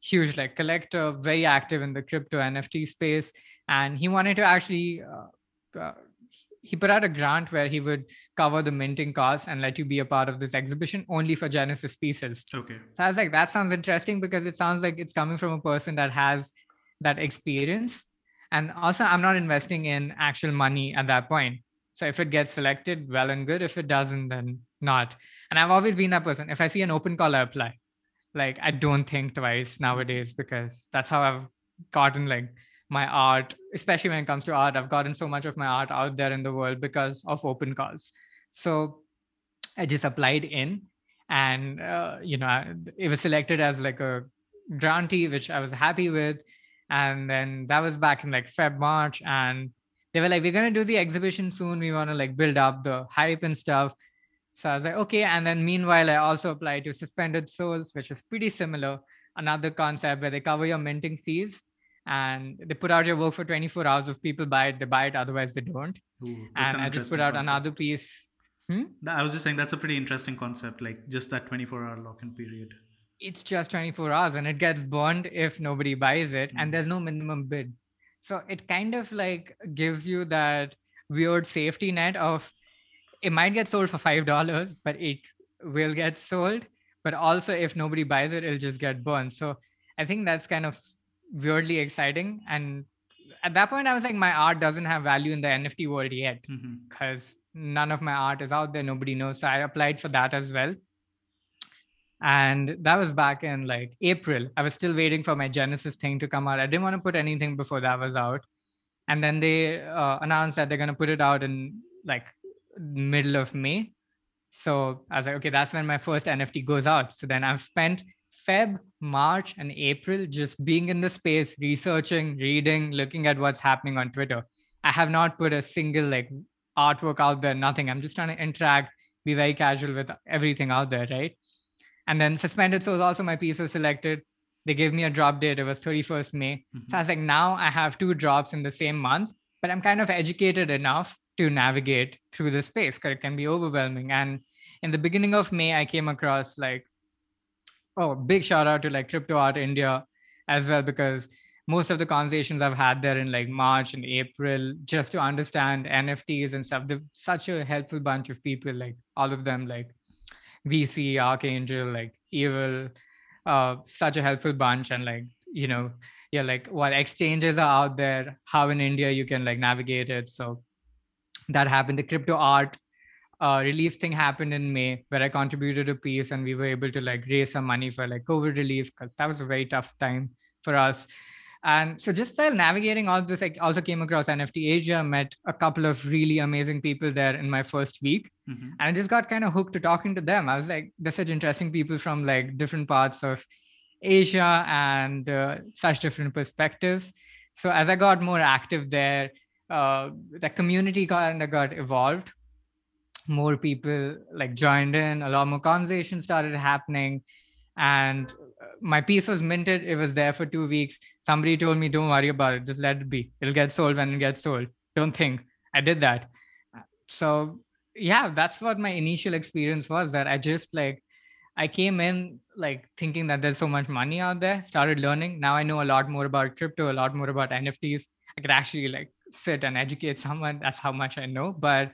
huge like collector, very active in the crypto N F T space. And he wanted to actually, uh, uh, he put out a grant where he would cover the minting costs and let you be a part of this exhibition only for Genesis pieces. Okay. So I was like, that sounds interesting because it sounds like it's coming from a person that has that experience. And also I'm not investing in actual money at that point. So if it gets selected, well and good. If it doesn't, then not. And I've always been that person. If I see an open call, I apply. Like, I don't think twice nowadays, because that's how I've gotten like my art, especially when it comes to art. I've gotten so much of my art out there in the world because of open calls. So I just applied in, and, uh, you know, I, it was selected as like a grantee, which I was happy with. And then that was back in like Feb, March. And they were like, we're going to do the exhibition soon. We want to like build up the hype and stuff. So I was like, okay. And then meanwhile, I also applied to Suspended Souls, which is pretty similar. Another concept where they cover your minting fees and they put out your work for twenty-four hours. If people buy it, they buy it. Otherwise they don't. Ooh, and an I just put out concept. Another piece. Hmm? I was just saying that's a pretty interesting concept. Like just that twenty-four hour lock-in period. It's just twenty-four hours and it gets burned if nobody buys it. Mm. And there's no minimum bid. So it kind of like gives you that weird safety net of it might get sold for five dollars, but it will get sold. But also if nobody buys it, it'll just get burned. So I think that's kind of weirdly exciting. And at that point, I was like, my art doesn't have value in the N F T world yet, because mm-hmm. none of my art is out there. Nobody knows. So I applied for that as well. And that was back in like April. I was still waiting for my Genesis thing to come out. I didn't want to put anything before that was out. And then they uh, announced that they're going to put it out in like middle of May. So I was like, okay, that's when my first N F T goes out. So then I've spent Feb, March, and April just being in the space, researching, reading, looking at what's happening on Twitter. I have not put a single like artwork out there, nothing. I'm just trying to interact, be very casual with everything out there, right? And then Suspended Souls, also my piece was selected. They gave me a drop date. It was thirty-first of May. Mm-hmm. So I was like, now I have two drops in the same month, but I'm kind of educated enough to navigate through the space because it can be overwhelming. And in the beginning of May, I came across like, oh, big shout out to like Crypto Art India as well, because most of the conversations I've had there in like March and April, just to understand N F Ts and stuff, they're such a helpful bunch of people, like all of them, like V C, Archangel, like Evil, uh, such a helpful bunch. And like, you know, yeah, like what exchanges are out there, how in India you can like navigate it. So that happened. The crypto art uh, relief thing happened in May, where I contributed a piece and we were able to like raise some money for like COVID relief, because that was a very tough time for us. And so just while navigating all this, I also came across N F T Asia, met a couple of really amazing people there in my first week. Mm-hmm. And I just got kind of hooked to talking to them. I was like, they're such interesting people from like different parts of Asia and uh, such different perspectives. So as I got more active there, uh, the community kind of got evolved. More people like joined in, a lot more conversations started happening. And my piece was minted. It was there for two weeks. Somebody told me, don't worry about it. Just let it be. It'll get sold when it gets sold. Don't think. I did that. So yeah, that's what my initial experience was, that I just like, I came in like thinking that there's so much money out there, started learning. Now I know a lot more about crypto, a lot more about N F Ts. I could actually like sit and educate someone. That's how much I know. But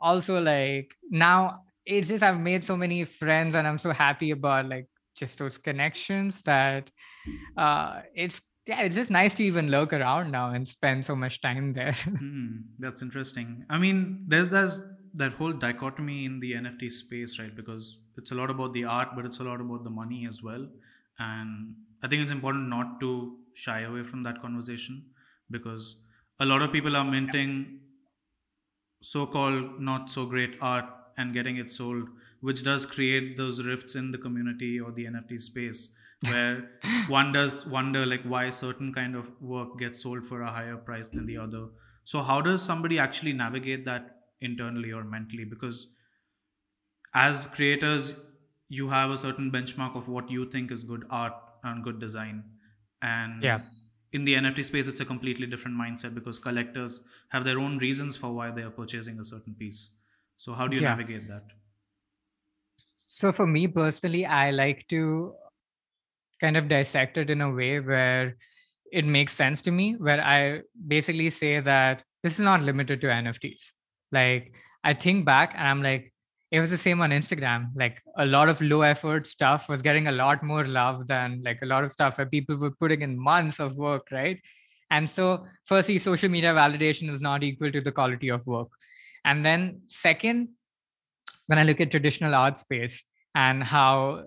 also like now, it's just I've made so many friends and I'm so happy about like just those connections that uh, it's yeah it's just nice to even lurk around now and spend so much time there. Mm, that's interesting. I mean, there's, there's that whole dichotomy in the N F T space, right? Because it's a lot about the art, but it's a lot about the money as well. And I think it's important not to shy away from that conversation, because a lot of people are minting so-called not so great art and getting it sold, which does create those rifts in the community or the N F T space, where one does wonder like why certain kind of work gets sold for a higher price than the other. So how does somebody actually navigate that internally or mentally? Because as creators, you have a certain benchmark of what you think is good art and good design. And yeah. in the N F T space, it's a completely different mindset, because collectors have their own reasons for why they are purchasing a certain piece. So how do you yeah. navigate that? So for me personally, I like to kind of dissect it in a way where it makes sense to me, where I basically say that this is not limited to N F Ts. Like I think back and I'm like, it was the same on Instagram. Like a lot of low effort stuff was getting a lot more love than like a lot of stuff where people were putting in months of work, right? And so firstly, social media validation is not equal to the quality of work. And then second, when I look at traditional art space and how,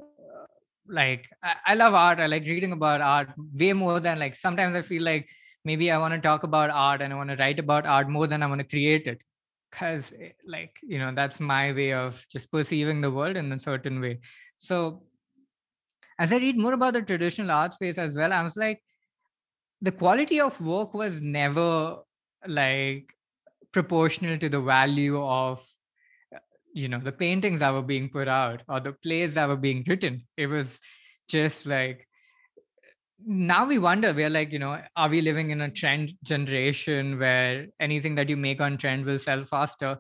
like, I love art. I like reading about art way more than, like, sometimes I feel like maybe I want to talk about art and I want to write about art more than I want to create it. Because, like, you know, that's my way of just perceiving the world in a certain way. So as I read more about the traditional art space as well, I was like, the quality of work was never, like, proportional to the value of, you know, the paintings that were being put out or the plays that were being written. It was just like, now we wonder, we're like, you know, are we living in a trend generation where anything that you make on trend will sell faster?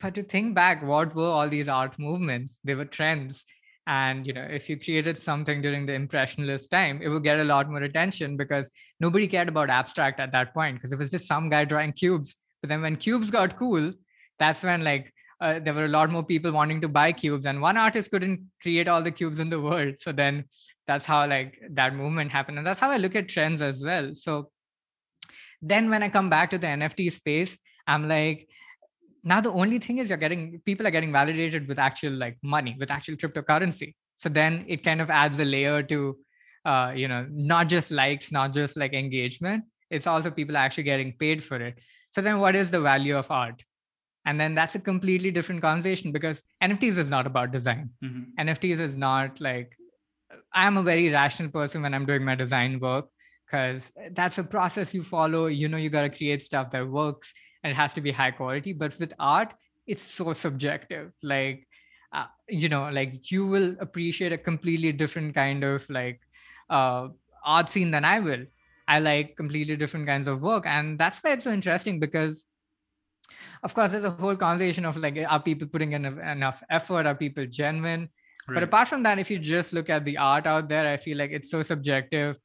But to think back, what were all these art movements? They were trends. And, you know, if you created something during the impressionist time, it would get a lot more attention because nobody cared about abstract at that point because it was just some guy drawing cubes. But then when cubes got cool, that's when, like, uh, there were a lot more people wanting to buy cubes, and one artist couldn't create all the cubes in the world. So then that's how, like, that movement happened. And that's how I look at trends as well. So then when I come back to the N F T space, I'm like, now the only thing is you're getting, people are getting validated with actual, like, money, with actual cryptocurrency. So then it kind of adds a layer to, uh, you know, not just likes, not just like engagement. It's also people are actually getting paid for it. So then what is the value of art? And then that's a completely different conversation because N F Ts is not about design. Mm-hmm. N F Ts is not like, I'm a very rational person when I'm doing my design work because that's a process you follow. You know, you got to create stuff that works. And it has to be high quality. But with art, it's so subjective. Like, uh, you know, like you will appreciate a completely different kind of like uh, art scene than I will. I like completely different kinds of work. And that's why it's so interesting because, of course, there's a whole conversation of like, are people putting in enough effort? Are people genuine? Right. But apart from that, if you just look at the art out there, I feel like it's so subjective.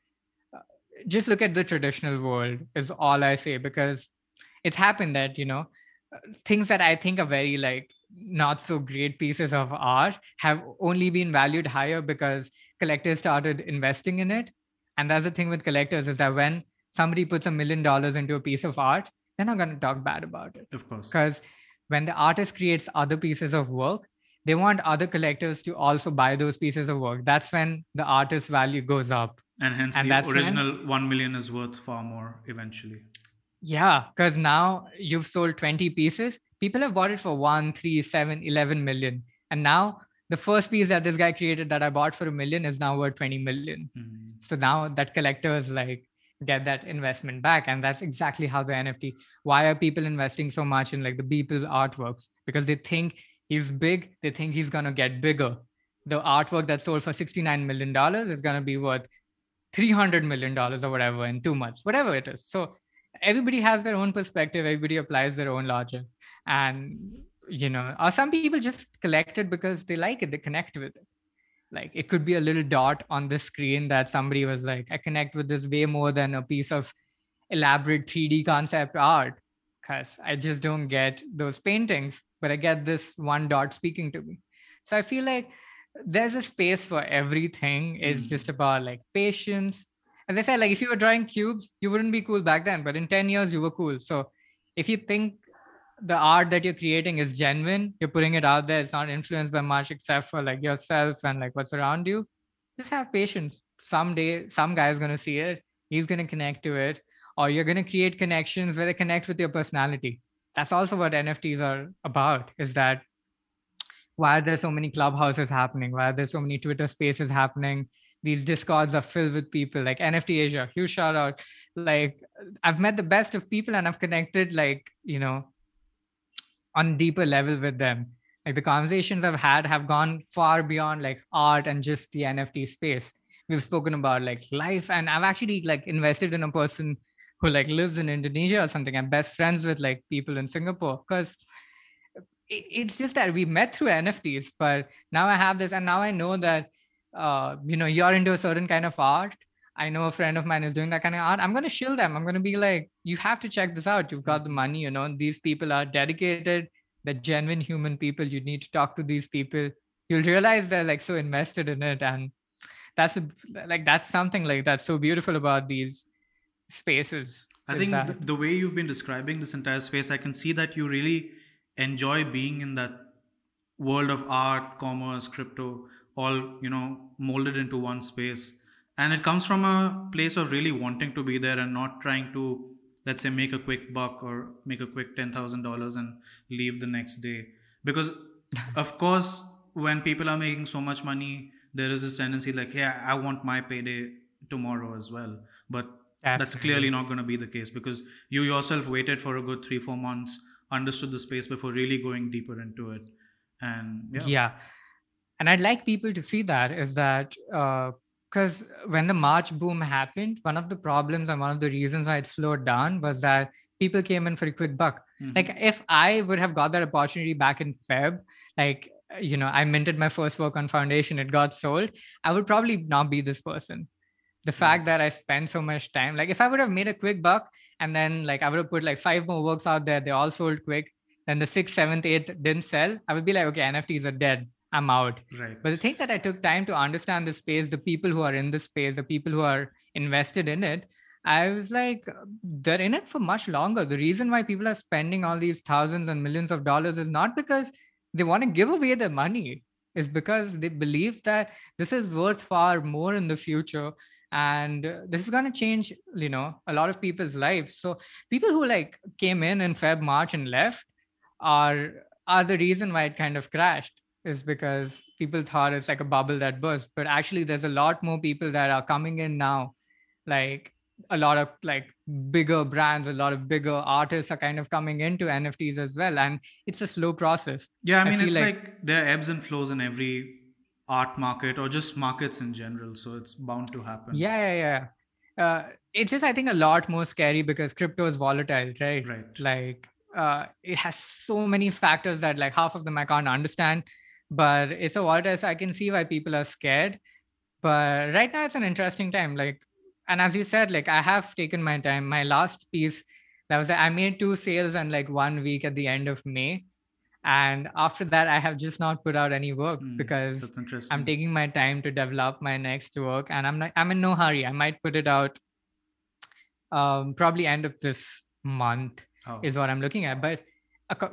Just look at the traditional world is all I say because it's happened that, you know, things that I think are very like not so great pieces of art have only been valued higher because collectors started investing in it. And that's the thing with collectors is that when somebody puts a million dollars into a piece of art, they're not going to talk bad about it. Of course. Because when the artist creates other pieces of work, they want other collectors to also buy those pieces of work. That's when the artist's value goes up. And hence and the original when... one million is worth far more eventually. Yeah, because now you've sold twenty pieces. People have bought it for one, three, seven, eleven million. And now the first piece that this guy created that I bought for a million is now worth twenty million. Mm-hmm. So now that collectors like get that investment back. And that's exactly how the N F T, why are people investing so much in like the Beeple artworks? Because they think he's big. They think he's going to get bigger. The artwork that sold for sixty-nine million dollars is going to be worth three hundred million dollars or whatever in two months, whatever it is. So everybody has their own perspective. Everybody applies their own logic. And, you know, or some people just collect it because they like it. They connect with it. Like it could be a little dot on the screen that somebody was like, I connect with this way more than a piece of elaborate three D concept art because I just don't get those paintings, but I get this one dot speaking to me. So I feel like there's a space for everything. It's mm. just about like patience. As I said, like if you were drawing cubes, you wouldn't be cool back then, but in ten years, you were cool. So if you think the art that you're creating is genuine, you're putting it out there, it's not influenced by much except for like yourself and like what's around you, just have patience. Someday, some guy is going to see it, he's going to connect to it, or you're going to create connections where they connect with your personality. That's also what N F Ts are about, is that why are there so many clubhouses happening? Why are there so many Twitter spaces happening? These discords are filled with people like N F T Asia, huge shout out. Like I've met the best of people and I've connected like, you know, on deeper level with them. Like the conversations I've had have gone far beyond like art and just the N F T space. We've spoken about like life, and I've actually like invested in a person who like lives in Indonesia or something. I'm best friends with like people in Singapore because it's just that we met through N F Ts, but now I have this and now I know that Uh, you know, you're into a certain kind of art. I know a friend of mine is doing that kind of art. I'm going to shill them. I'm going to be like, you have to check this out. You've got the money, you know, these people are dedicated. They're genuine human people. You need to talk to these people. You'll realize they're like so invested in it. And that's a, like, that's something like that's so beautiful about these spaces. I think th- the way you've been describing this entire space, I can see that you really enjoy being in that world of art, commerce, crypto, all, you know, molded into one space. And it comes from a place of really wanting to be there and not trying to, let's say, make a quick buck or make a quick ten thousand dollars and leave the next day. Because, of course, when people are making so much money, there is this tendency like, hey, I want my payday tomorrow as well. But Absolutely. That's clearly not going to be the case, because you yourself waited for a good three, four months, understood the space before really going deeper into it. And yeah. yeah. And I'd like people to see that is that... Uh, Because when the March boom happened, one of the problems and one of the reasons why it slowed down was that people came in for a quick buck. Mm-hmm. Like if I would have got that opportunity back in Feb, like, you know, I minted my first work on Foundation, it got sold, I would probably not be this person. The mm-hmm. fact that I spent so much time, like if I would have made a quick buck and then like I would have put like five more works out there, they all sold quick, then the sixth, seventh, eighth didn't sell, I would be like, okay, N F Ts are dead. I'm out. Right. But the thing that I took time to understand the space, the people who are in the space, the people who are invested in it, I was like, they're in it for much longer. The reason why people are spending all these thousands and millions of dollars is not because they want to give away their money. It's because they believe that this is worth far more in the future. And this is going to change, you know, a lot of people's lives. So people who like came in in Feb, March and left are, are the reason why it kind of crashed. Is because people thought it's like a bubble that burst, but actually there's a lot more people that are coming in now. Like a lot of like bigger brands, a lot of bigger artists are kind of coming into N F Ts as well. And it's a slow process. Yeah. I mean, I it's like, like there are ebbs and flows in every art market or just markets in general. So it's bound to happen. Yeah. Yeah. yeah. Uh, it's just, I think, a lot more scary because crypto is volatile, right? Right. Like uh, it has so many factors that like half of them I can't understand. But it's a volatile, so I can see why people are scared. But right now it's an interesting time. Like, and as you said, like I have taken my time. My last piece, that was, I made two sales in like one week at the end of May. And after that, I have just not put out any work mm, because I'm taking my time to develop my next work. And I'm not, I'm in no hurry. I might put it out um, probably end of this month oh. is what I'm looking at. But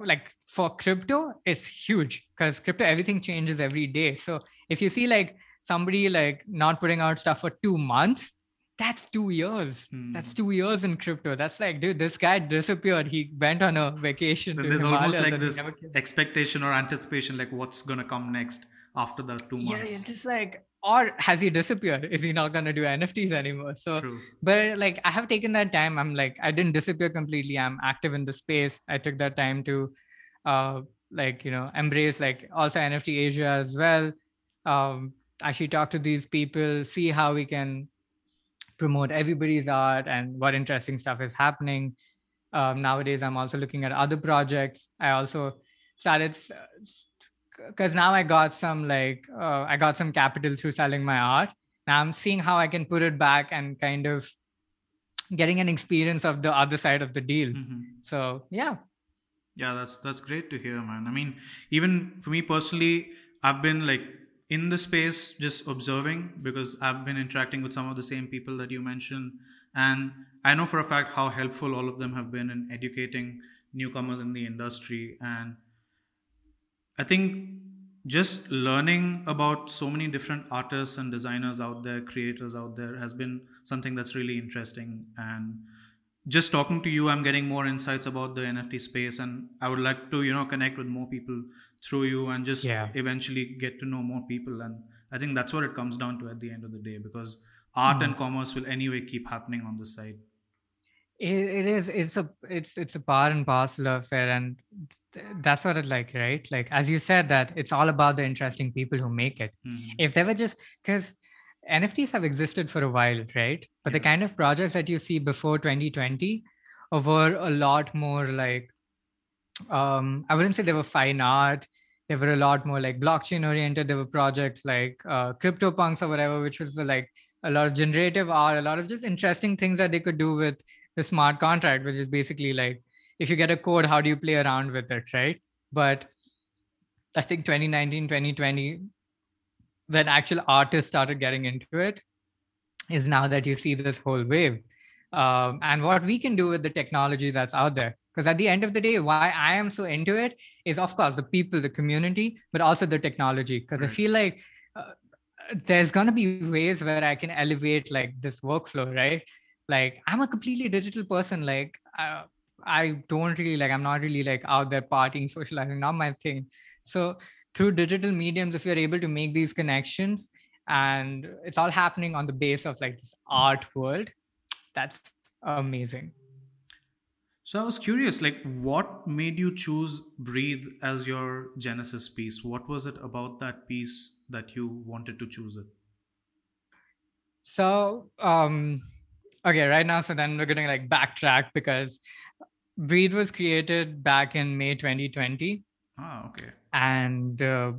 like for crypto, it's huge because crypto, everything changes every day. So if you see like somebody like not putting out stuff for two months, that's two years. Hmm. That's two years in crypto. That's like, dude, this guy disappeared. He went on a vacation. Then to there's Himalayas almost like this expectation or anticipation, like what's going to come next after the two months. Yeah, it's just like, or has he disappeared? Is he not going to do N F Ts anymore? So, True. But like, I have taken that time. I'm like, I didn't disappear completely. I'm active in the space. I took that time to uh, like, you know, embrace like also N F T Asia as well. Um, actually talk to these people, see how we can promote everybody's art and what interesting stuff is happening. Um, nowadays, I'm also looking at other projects. I also started... Uh, Because now I got some like uh, I got some capital through selling my art. Now I'm seeing how I can put it back and kind of getting an experience of the other side of the deal. Mm-hmm. So yeah, yeah, that's that's great to hear, man. I mean, even for me personally, I've been like in the space just observing because I've been interacting with some of the same people that you mentioned, and I know for a fact how helpful all of them have been in educating newcomers in the industry. And I think just learning about so many different artists and designers out there, creators out there, has been something that's really interesting. And just talking to you, I'm getting more insights about the N F T space, and I would like to, you know, connect with more people through you and just yeah. eventually get to know more people. And I think that's what it comes down to at the end of the day, because art mm. and commerce will anyway keep happening on this side. It is. It's a. It's it's a part and parcel of it, and th- that's what it like, right? Like as you said, that it's all about the interesting people who make it. Mm-hmm. If they were just because N F Ts have existed for a while, right? But yeah. the kind of projects that you see before twenty twenty were a lot more like, um, I wouldn't say they were fine art. They were a lot more like blockchain oriented. There were projects like uh, CryptoPunks or whatever, which was like a lot of generative art, a lot of just interesting things that they could do with the smart contract, which is basically like, if you get a code, how do you play around with it, right? But I think twenty nineteen, twenty twenty, when actual artists started getting into it, is now that you see this whole wave. um, and what we can do with the technology that's out there. Because at the end of the day, why I am so into it is, of course, the people, the community, but also the technology. Because right. I feel like uh, there's going to be ways where I can elevate like this workflow, right? Like I'm a completely digital person. Like uh, I don't really like, I'm not really like out there partying, socializing, not my thing. So through digital mediums, if you're able to make these connections and it's all happening on the base of like this art world, that's amazing. So I was curious, like, what made you choose Breathe as your Genesis piece? What was it about that piece that you wanted to choose it? So, um, okay, right now, so then we're going to like backtrack because Breathe was created back in May twenty twenty. Ah, okay. And uh,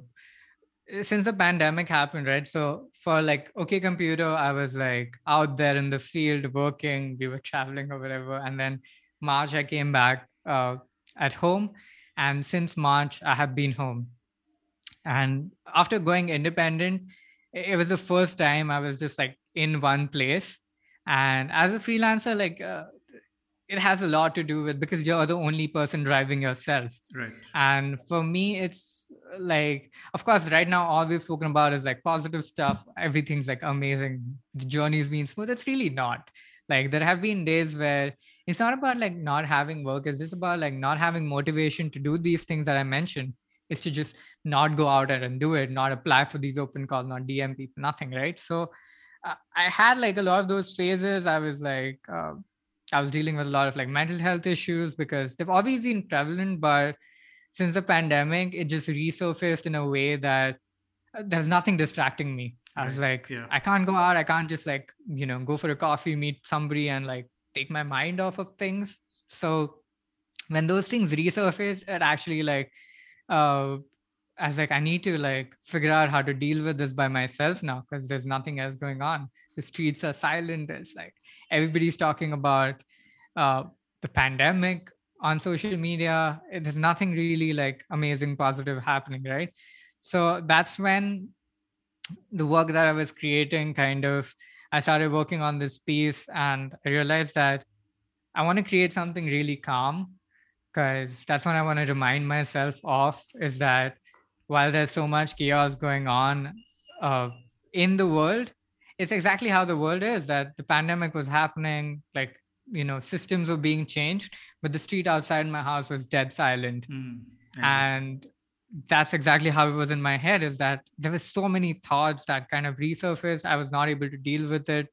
since the pandemic happened, right? So for like OK Computer, I was like out there in the field working, we were traveling or whatever, and then March, I came back uh, at home. And since March, I have been home. And after going independent, it was the first time I was just like in one place. And as a freelancer, like uh, it has a lot to do with because you're the only person driving yourself. Right. And for me, it's like, of course, right now, all we've spoken about is like positive stuff. Everything's like amazing. The journey's been smooth. It's really not. Like there have been days where it's not about like not having work. It's just about like not having motivation to do these things that I mentioned. It's to just not go out and do it, not apply for these open calls, not D M people, nothing. Right. So uh, I had like a lot of those phases. I was like, uh, I was dealing with a lot of like mental health issues because they've always been prevalent, but since the pandemic, it just resurfaced in a way that uh, there's nothing distracting me. I was like, yeah. I can't go out. I can't just like, you know, go for a coffee, meet somebody and like take my mind off of things. So when those things resurfaced, it actually like, uh, I was like, I need to like figure out how to deal with this by myself now because there's nothing else going on. The streets are silent. It's like everybody's talking about uh, the pandemic on social media. There's nothing really like amazing, positive happening, right? So that's when the work that I was creating kind of, I started working on this piece and I realized that I want to create something really calm because that's what I want to remind myself of is that while there's so much chaos going on uh, in the world, it's exactly how the world is, that the pandemic was happening, like, you know, systems were being changed, but the street outside my house was dead silent. Mm, and that's exactly how it was in my head, is that there were so many thoughts that kind of resurfaced. I was not able to deal with it.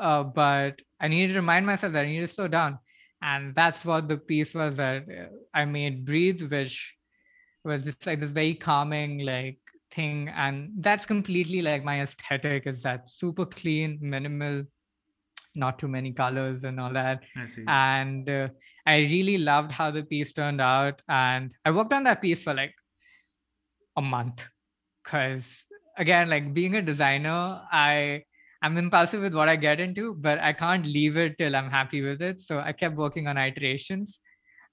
Uh, but I needed to remind myself that I needed to slow down. And that's what the piece was that I made Breathe, which was just like this very calming like thing. And that's completely like my aesthetic, is that super clean, minimal, not too many colors and all that. I see. And uh, I really loved how the piece turned out. And I worked on that piece for like a month. Because again, like being a designer, I, I'm impulsive with what I get into, but I can't leave it till I'm happy with it. So I kept working on iterations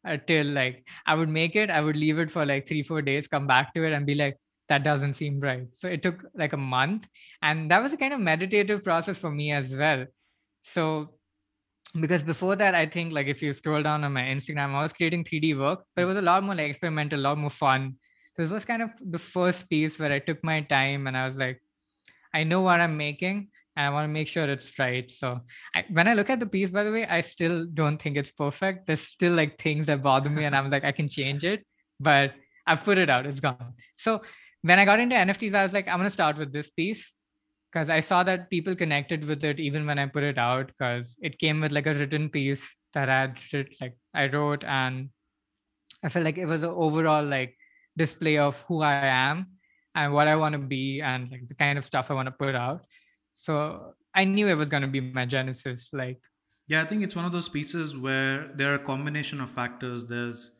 until like I would make it, I would leave it for like three, four days, come back to it and be like, that doesn't seem right. So it took like a month. And that was a kind of meditative process for me as well. So, because before that, I think like if you scroll down on my Instagram, I was creating three D work, but it was a lot more like experimental, a lot more fun. So this was kind of the first piece where I took my time and I was like, I know what I'm making and I want to make sure it's right. So I, when I look at the piece, by the way, I still don't think it's perfect. There's still like things that bother me and I'm like, I can change it, but I've put it out, it's gone. So when I got into N F Ts, I was like, I'm going to start with this piece. Because I saw that people connected with it even when I put it out, because it came with like a written piece that I had like I wrote, and I felt like it was an overall like display of who I am and what I want to be and like the kind of stuff I want to put out. So I knew it was going to be my genesis. Like, yeah, I think it's one of those pieces where there are a combination of factors. There's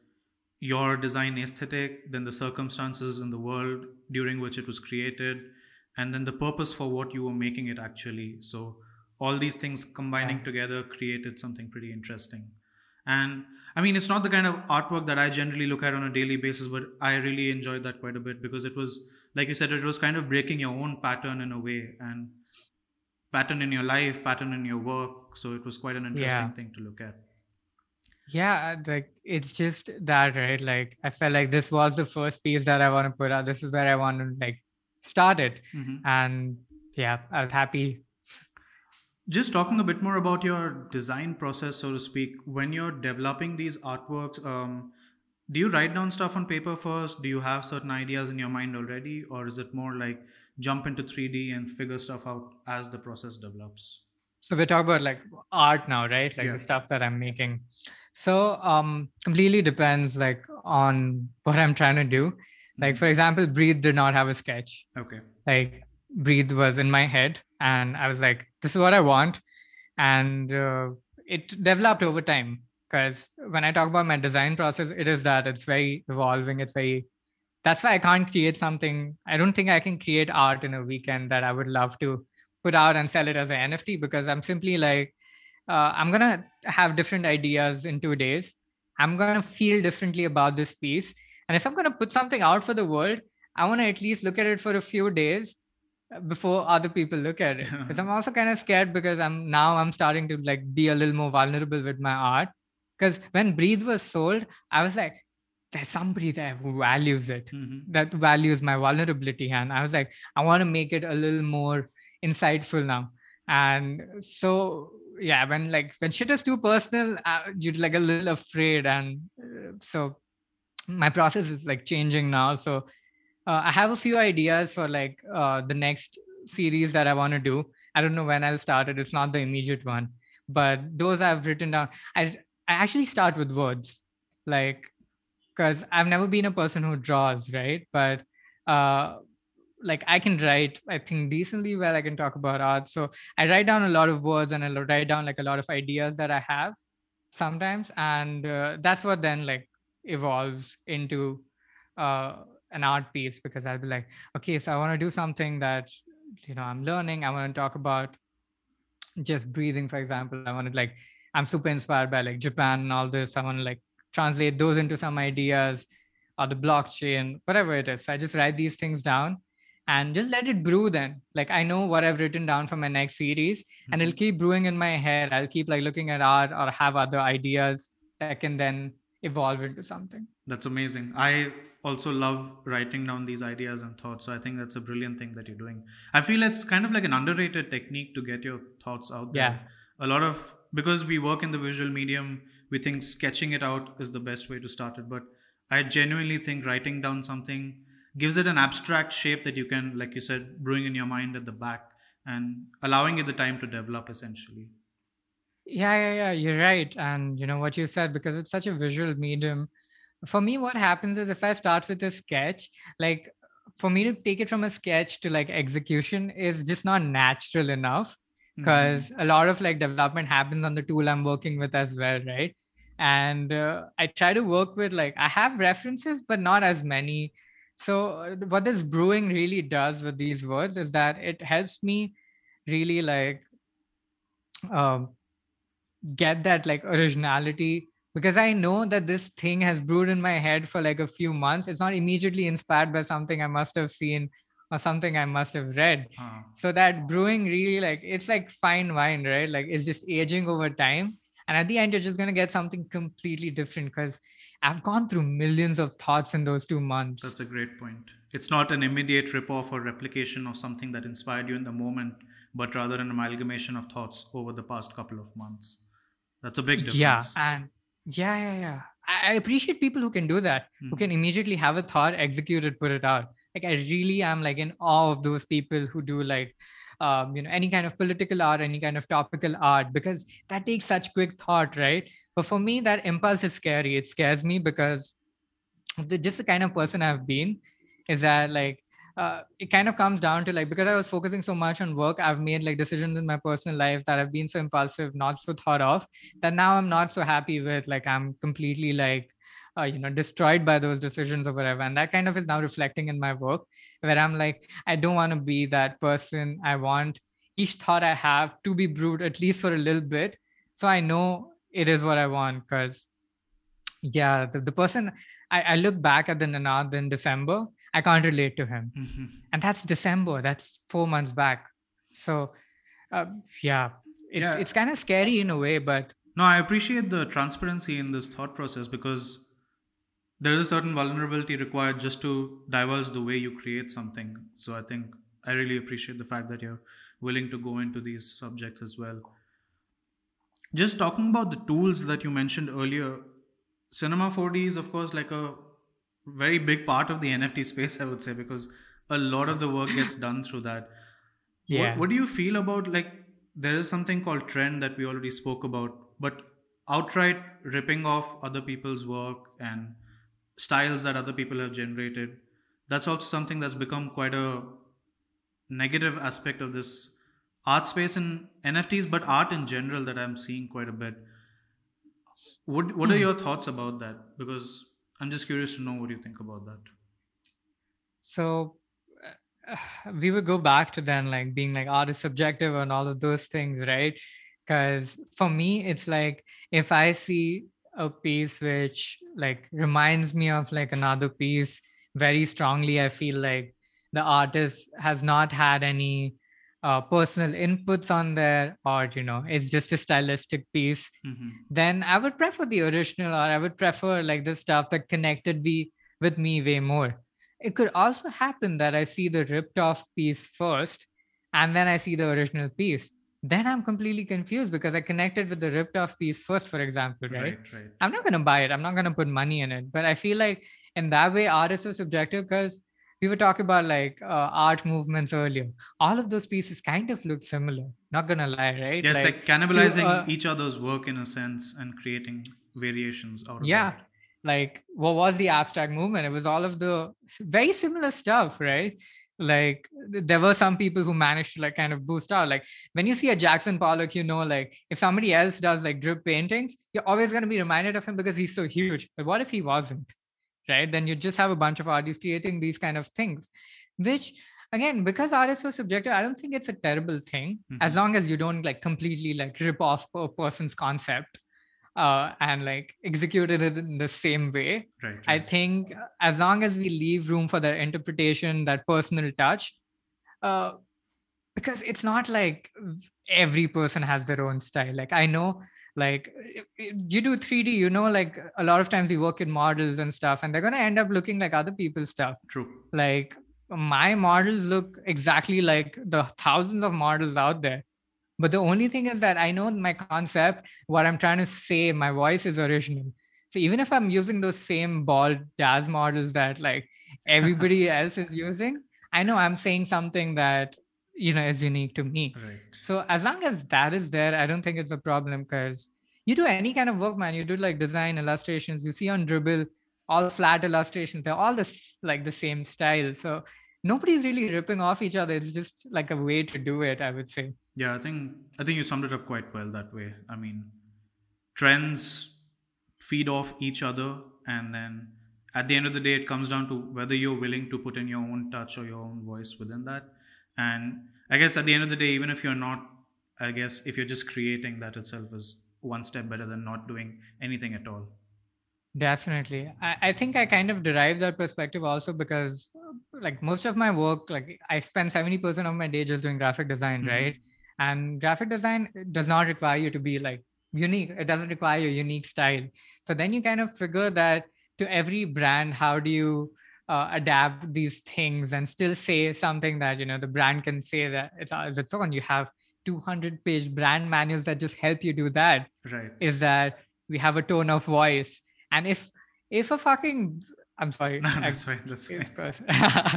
your design aesthetic, then the circumstances in the world during which it was created, and then the purpose for what you were making it actually. So all these things combining yeah. together created something pretty interesting. And I mean, it's not the kind of artwork that I generally look at on a daily basis, but I really enjoyed that quite a bit because it was, like you said, it was kind of breaking your own pattern in a way. And pattern in your life, pattern in your work. So it was quite an interesting yeah. thing to look at. Yeah, like it's just that, right? Like I felt like this was the first piece that I want to put out. This is where I want to like start it. Mm-hmm. And yeah, I was happy. Just talking a bit more about your design process, so to speak, when you're developing these artworks, um, do you write down stuff on paper first? Do you have certain ideas in your mind already? Or is it more like jump into three D and figure stuff out as the process develops? So we're talking about like art now, right? Like yeah. the stuff that I'm making. So um, completely depends like on what I'm trying to do. Like for example, Breathe did not have a sketch. Okay. Like Breathe was in my head and I was like, this is what I want. And uh, it developed over time. Because when I talk about my design process, it is that it's very evolving. It's very, that's why I can't create something. I don't think I can create art in a weekend that I would love to put out and sell it as an N F T, because I'm simply like, uh, I'm going to have different ideas in two days. I'm going to feel differently about this piece. And if I'm going to put something out for the world, I want to at least look at it for a few days before other people look at it. Because I'm also kind of scared because I'm now I'm starting to like be a little more vulnerable with my art. Because when Breathe was sold, I was like, there's somebody there who values it, mm-hmm. that values my vulnerability. And I was like, I want to make it a little more insightful now. And so, yeah, when like when shit is too personal, I, you're like a little afraid. And uh, so my process is like changing now. So uh, I have a few ideas for like uh, the next series that I want to do. I don't know when I'll start it. It's not the immediate one, but those I've written down. I I actually start with words, like, because I've never been a person who draws, right? But uh, like I can write, I think, decently well. I can talk about art. So I write down a lot of words and I write down like a lot of ideas that I have sometimes. And uh, that's what then like evolves into uh, an art piece, because I'll be like, okay, so I want to do something that, you know, I'm learning. I want to talk about just breathing, for example. I want to like, I'm super inspired by like Japan and all this. I want to like translate those into some ideas or the blockchain, whatever it is. So I just write these things down and just let it brew then. Like I know what I've written down for my next series mm-hmm. and it'll keep brewing in my head. I'll keep like looking at art or have other ideas that can then evolve into something. That's amazing. I also love writing down these ideas and thoughts. So I think that's a brilliant thing that you're doing. I feel it's kind of like an underrated technique to get your thoughts out there. Yeah. A lot of Because we work in the visual medium, we think sketching it out is the best way to start it. But I genuinely think writing down something gives it an abstract shape that you can, like you said, brewing in your mind at the back and allowing it the time to develop, essentially. Yeah, yeah, yeah. You're right. And you know what you said, because it's such a visual medium. For me, what happens is if I start with a sketch, like for me to take it from a sketch to like execution is just not natural enough. Because mm-hmm. a lot of like development happens on the tool I'm working with as well, right? And uh, I try to work with like, I have references, but not as many. So what this brewing really does with these words is that it helps me really like um, get that like originality, because I know that this thing has brewed in my head for like a few months. It's not immediately inspired by something I must have seen or something I must have read. Huh. So that brewing really like, it's like fine wine, right? Like it's just aging over time. And at the end, you're just going to get something completely different because I've gone through millions of thoughts in those two months. That's a great point. It's not an immediate ripoff or replication of something that inspired you in the moment, but rather an amalgamation of thoughts over the past couple of months. That's a big difference. Yeah. And yeah, yeah, yeah. I appreciate people who can do that, mm-hmm. who can immediately have a thought, execute it, put it out. Like I really am like in awe of those people who do like, um, you know, any kind of political art, any kind of topical art, because that takes such quick thought, right? But for me, that impulse is scary. It scares me because the, just the kind of person I've been is that like, uh, it kind of comes down to like, because I was focusing so much on work, I've made like decisions in my personal life that have been so impulsive, not so thought of, that now I'm not so happy with, like, I'm completely like, uh, you know, destroyed by those decisions or whatever. And that kind of is now reflecting in my work where I'm like, I don't want to be that person. I want each thought I have to be brewed at least for a little bit. So I know it is what I want. Cause yeah, the, the person I, I look back at the Ninad in December, I can't relate to him. Mm-hmm. And that's December. That's four months back. So uh, yeah, it's yeah. it's kind of scary in a way, but... No, I appreciate the transparency in this thought process, because there is a certain vulnerability required just to divulge the way you create something. So I think I really appreciate the fact that you're willing to go into these subjects as well. Just talking about the tools that you mentioned earlier, Cinema four D is, of course, like a very big part of the N F T space, I would say, because a lot of the work gets done through that. Yeah. What, what do you feel about, like, there is something called trend that we already spoke about, but outright ripping off other people's work and styles that other people have generated, that's also something that's become quite a negative aspect of this art space and N F Ts, but art in general, that I'm seeing quite a bit. What, what are your thoughts about that? Because I'm just curious to know what you think about that. So uh, we would go back to then like being like art is subjective and all of those things, right? Because for me, it's like if I see a piece which like reminds me of like another piece very strongly, I feel like the artist has not had any uh, personal inputs on there, or, you know, it's just a stylistic piece, mm-hmm. then I would prefer the original, or I would prefer like the stuff that connected me with me way more. It could also happen that I see the ripped off piece first, and then I see the original piece. Then I'm completely confused because I connected with the ripped off piece first, for example, right? right, right. I'm not going to buy it. I'm not going to put money in it. But I feel like in that way, art is so subjective, because we were talking about like uh, art movements earlier. All of those pieces kind of look similar. Not going to lie, right? Yes, like, like cannibalizing to, uh, each other's work in a sense and creating variations out of yeah. it. Like, what was the abstract movement? It was all of the very similar stuff, right? Like, there were some people who managed to like kind of boost out. Like, when you see a Jackson Pollock, you know, like if somebody else does like drip paintings, you're always going to be reminded of him because he's so huge. But what if he wasn't, right? Then you just have a bunch of artists creating these kind of things, which again, because art is so subjective, I don't think it's a terrible thing, mm-hmm. as long as you don't like completely like rip off a person's concept. Uh, and like executed it in the same way. Right, right. I think as long as we leave room for that interpretation, that personal touch, uh, because it's not like every person has their own style. Like I know, like you do three D, you know, like a lot of times we work in models and stuff, and they're going to end up looking like other people's stuff. True. Like my models look exactly like the thousands of models out there. But the only thing is that I know my concept, what I'm trying to say, my voice is original. So even if I'm using those same bald D A S models that like everybody else is using, I know I'm saying something that, you know, is unique to me. Right. So as long as that is there, I don't think it's a problem, because you do any kind of work, man, you do like design illustrations, you see on Dribbble, all flat illustrations, they're all this, like the same style. So nobody's really ripping off each other. It's just like a way to do it, I would say. Yeah, I think I think you summed it up quite well that way. I mean, trends feed off each other, and then at the end of the day, it comes down to whether you're willing to put in your own touch or your own voice within that. And I guess at the end of the day, even if you're not, I guess if you're just creating, that itself is one step better than not doing anything at all. Definitely. I, I think I kind of derive that perspective also because like most of my work, like I spend seventy percent of my day just doing graphic design, mm-hmm. right? And graphic design does not require you to be like unique. It doesn't require your unique style. So then you kind of figure that to every brand, how do you uh, adapt these things and still say something that, you know, the brand can say that it's, it's on. You have two hundred page brand manuals that just help you do that. Right. Is that we have a tone of voice. And if if a fucking, I'm sorry. No, that's I, fine. That's fine.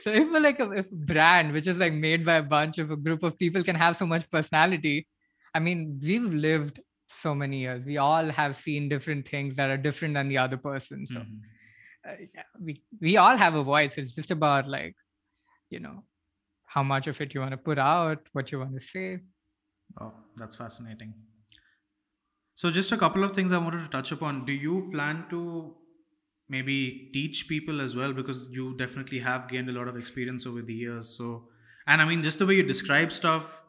So if a, like a if brand, which is like made by a bunch of a group of people, can have so much personality, I mean, we've lived so many years. We all have seen different things that are different than the other person. So mm-hmm. uh, yeah, we, we all have a voice. It's just about like, you know, how much of it you want to put out, what you want to say. Oh, that's fascinating. So just a couple of things I wanted to touch upon. Do you plan to maybe teach people as well? Because you definitely have gained a lot of experience over the years. So, and I mean, just the way you describe stuff,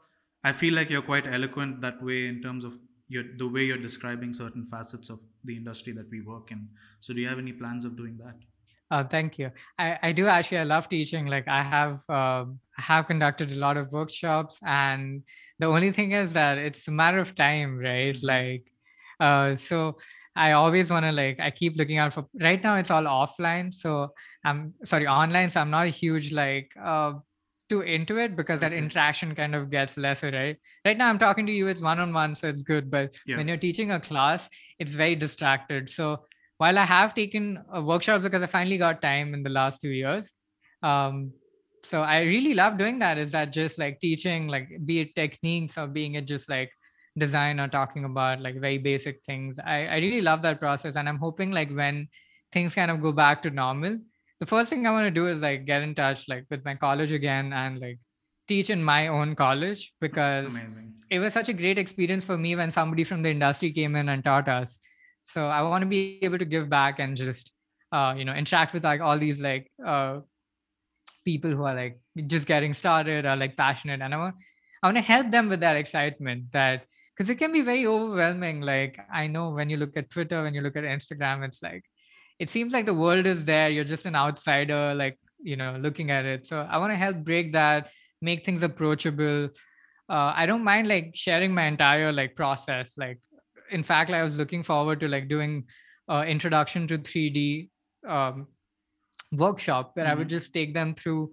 I feel like you're quite eloquent that way in terms of your, the way you're describing certain facets of the industry that we work in. So do you have any plans of doing that? Uh, thank you. I, I do actually, I love teaching. Like I have uh, have conducted a lot of workshops, and the only thing is that it's a matter of time, right? Like, uh, so I always want to like, I keep looking out for, right now it's all offline. So I'm sorry, online. So I'm not a huge like uh, too into it because that interaction kind of gets lesser, right? Right now I'm talking to you, it's one-on-one, so it's good. But yeah. When you're teaching a class, it's very distracted. So while I have taken a workshop because I finally got time in the last two years. Um, so I really love doing that, is that just like teaching, like be it techniques or being it just like design or talking about like very basic things. I, I really love that process. And I'm hoping like when things kind of go back to normal, the first thing I want to do is like get in touch like with my college again and like teach in my own college, because Amazing. It was such a great experience for me when somebody from the industry came in and taught us. So I want to be able to give back and just, uh, you know, interact with like all these like uh, people who are like just getting started or like passionate. And I want, I want to help them with that excitement, that because it can be very overwhelming. Like I know when you look at Twitter, when you look at Instagram, it's like, it seems like the world is there. You're just an outsider, like, you know, looking at it. So I want to help break that, make things approachable. Uh, I don't mind like sharing my entire like process, like, in fact, I was looking forward to like doing uh, introduction to three D um, workshop where mm-hmm. I would just take them through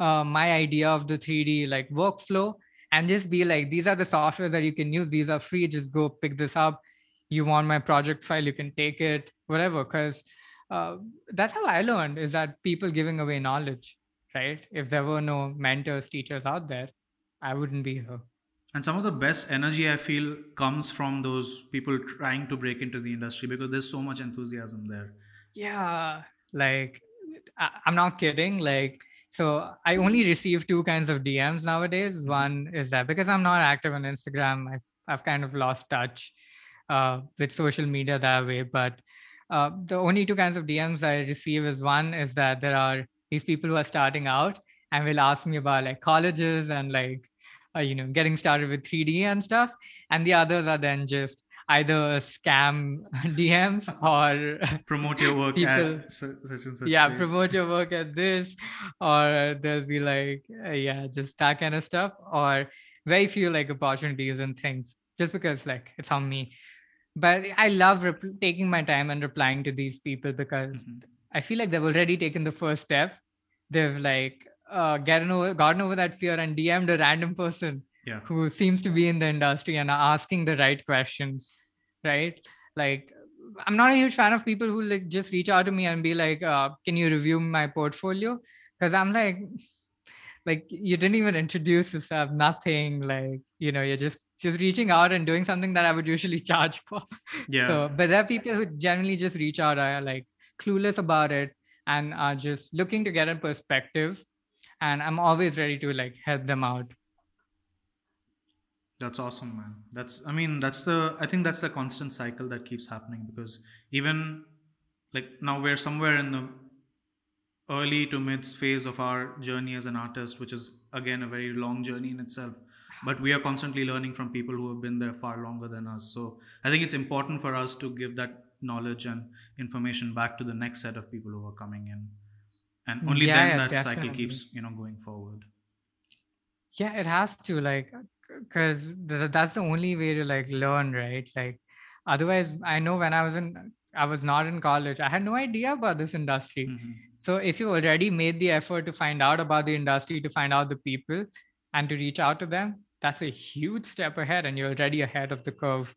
uh, my idea of the three D like workflow and just be like, these are the softwares that you can use. These are free. Just go pick this up. You want my project file, you can take it, whatever. Because uh, that's how I learned, is that people giving away knowledge, right? If there were no mentors, teachers out there, I wouldn't be here. And some of the best energy I feel comes from those people trying to break into the industry, because there's so much enthusiasm there. Yeah, like I- I'm not kidding. Like, so I only receive two kinds of D Ms nowadays. One is that because I'm not active on Instagram, I've, I've kind of lost touch uh, with social media that way. But uh, the only two kinds of D Ms I receive is, one is that there are these people who are starting out and will ask me about like colleges and like, Uh, you know, getting started with three D and stuff. And the others are then just either scam D Ms or promote your work people, at such and such. Yeah, page. Promote your work at this, or there'll be like, uh, yeah, just that kind of stuff, or very few like opportunities and things, just because like it's on me. But I love rep- taking my time and replying to these people, because mm-hmm. I feel like they've already taken the first step. They've like, Uh, gotten over, gotten over that fear and D M'd a random person yeah. who seems to be in the industry and are asking the right questions, right? Like, I'm not a huge fan of people who like just reach out to me and be like, uh, "Can you review my portfolio?" Because I'm like, like you didn't even introduce yourself, nothing. Like, you know, you're just just reaching out and doing something that I would usually charge for. Yeah. So, but there are people who generally just reach out, are like clueless about it, and are just looking to get a perspective. And I'm always ready to like help them out. That's awesome, man. That's, I mean, that's the, I think that's the constant cycle that keeps happening, because even like now we're somewhere in the early to mid phase of our journey as an artist, which is again, a very long journey in itself, but we are constantly learning from people who have been there far longer than us. So I think it's important for us to give that knowledge and information back to the next set of people who are coming in. And only yeah, then that definitely. Cycle keeps, you know, going forward. Yeah, it has to, like, because th- that's the only way to like learn, right? Like, otherwise, I know when I was in, I was not in college, I had no idea about this industry. Mm-hmm. So if you already made the effort to find out about the industry, to find out the people and to reach out to them, that's a huge step ahead and you're already ahead of the curve.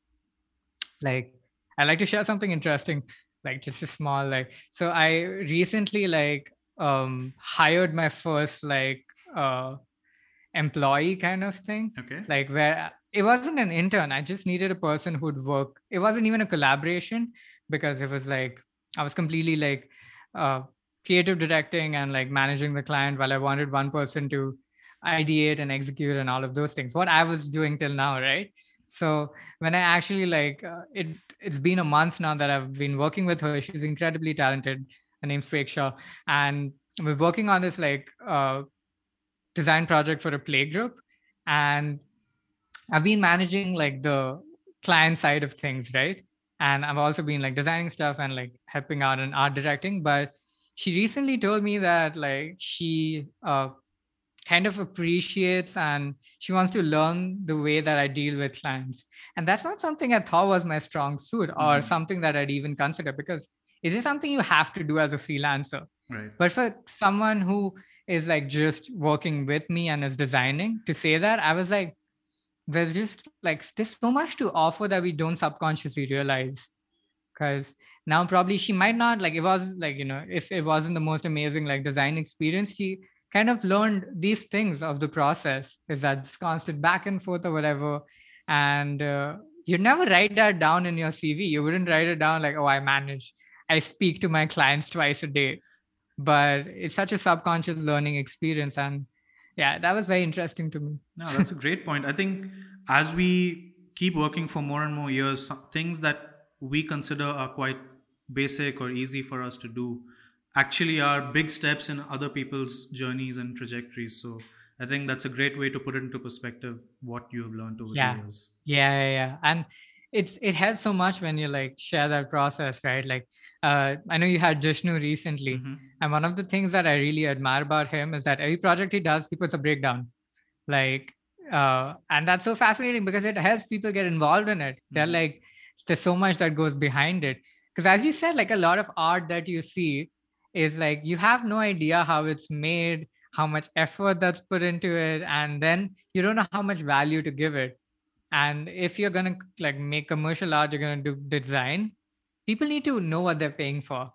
Like, I like to share something interesting, like just a small, like, so I recently like, um hired my first like uh employee kind of thing, okay like where it wasn't an intern, I just needed a person who'd work. It wasn't even a collaboration, because it was like I was completely like uh creative directing and like managing the client, while I wanted one person to ideate and execute and all of those things, what I was doing till now, right? So when I actually like uh, it it's been a month now that I've been working with her. She's incredibly talented. Her name's Feksha, and we're working on this like uh, design project for a play group. And I've been managing like the client side of things, right? And I've also been like designing stuff and like helping out in art directing. But she recently told me that like she uh, kind of appreciates and she wants to learn the way that I deal with clients. And that's not something I thought was my strong suit or mm-hmm. something that I'd even consider, because is it something you have to do as a freelancer? Right. But for someone who is like just working with me and is designing, to say that, I was like, there's just like, there's so much to offer that we don't subconsciously realize. Because now probably she might not, like, it was like, you know, if it wasn't the most amazing like design experience, she kind of learned these things of the process, is that this constant back and forth or whatever. And uh, you never write that down in your C V. You wouldn't write it down like, oh, I manage, I speak to my clients twice a day. But it's such a subconscious learning experience. And yeah, that was very interesting to me. No, that's a great point. I think as we keep working for more and more years, things that we consider are quite basic or easy for us to do actually are big steps in other people's journeys and trajectories. So I think that's a great way to put it into perspective, what you have learned over yeah. the years. Yeah, yeah, yeah. And it's it helps so much when you like share that process, right? Like, uh, I know you had Jishnu recently. Mm-hmm. And one of the things that I really admire about him is that every project he does, he puts a breakdown. Like, uh, and that's so fascinating because it helps people get involved in it. Mm-hmm. They're like, there's so much that goes behind it. Because as you said, like a lot of art that you see is like, you have no idea how it's made, how much effort that's put into it. And then you don't know how much value to give it. And if you're going to like make commercial art, you're going to do design, people need to know what they're paying for.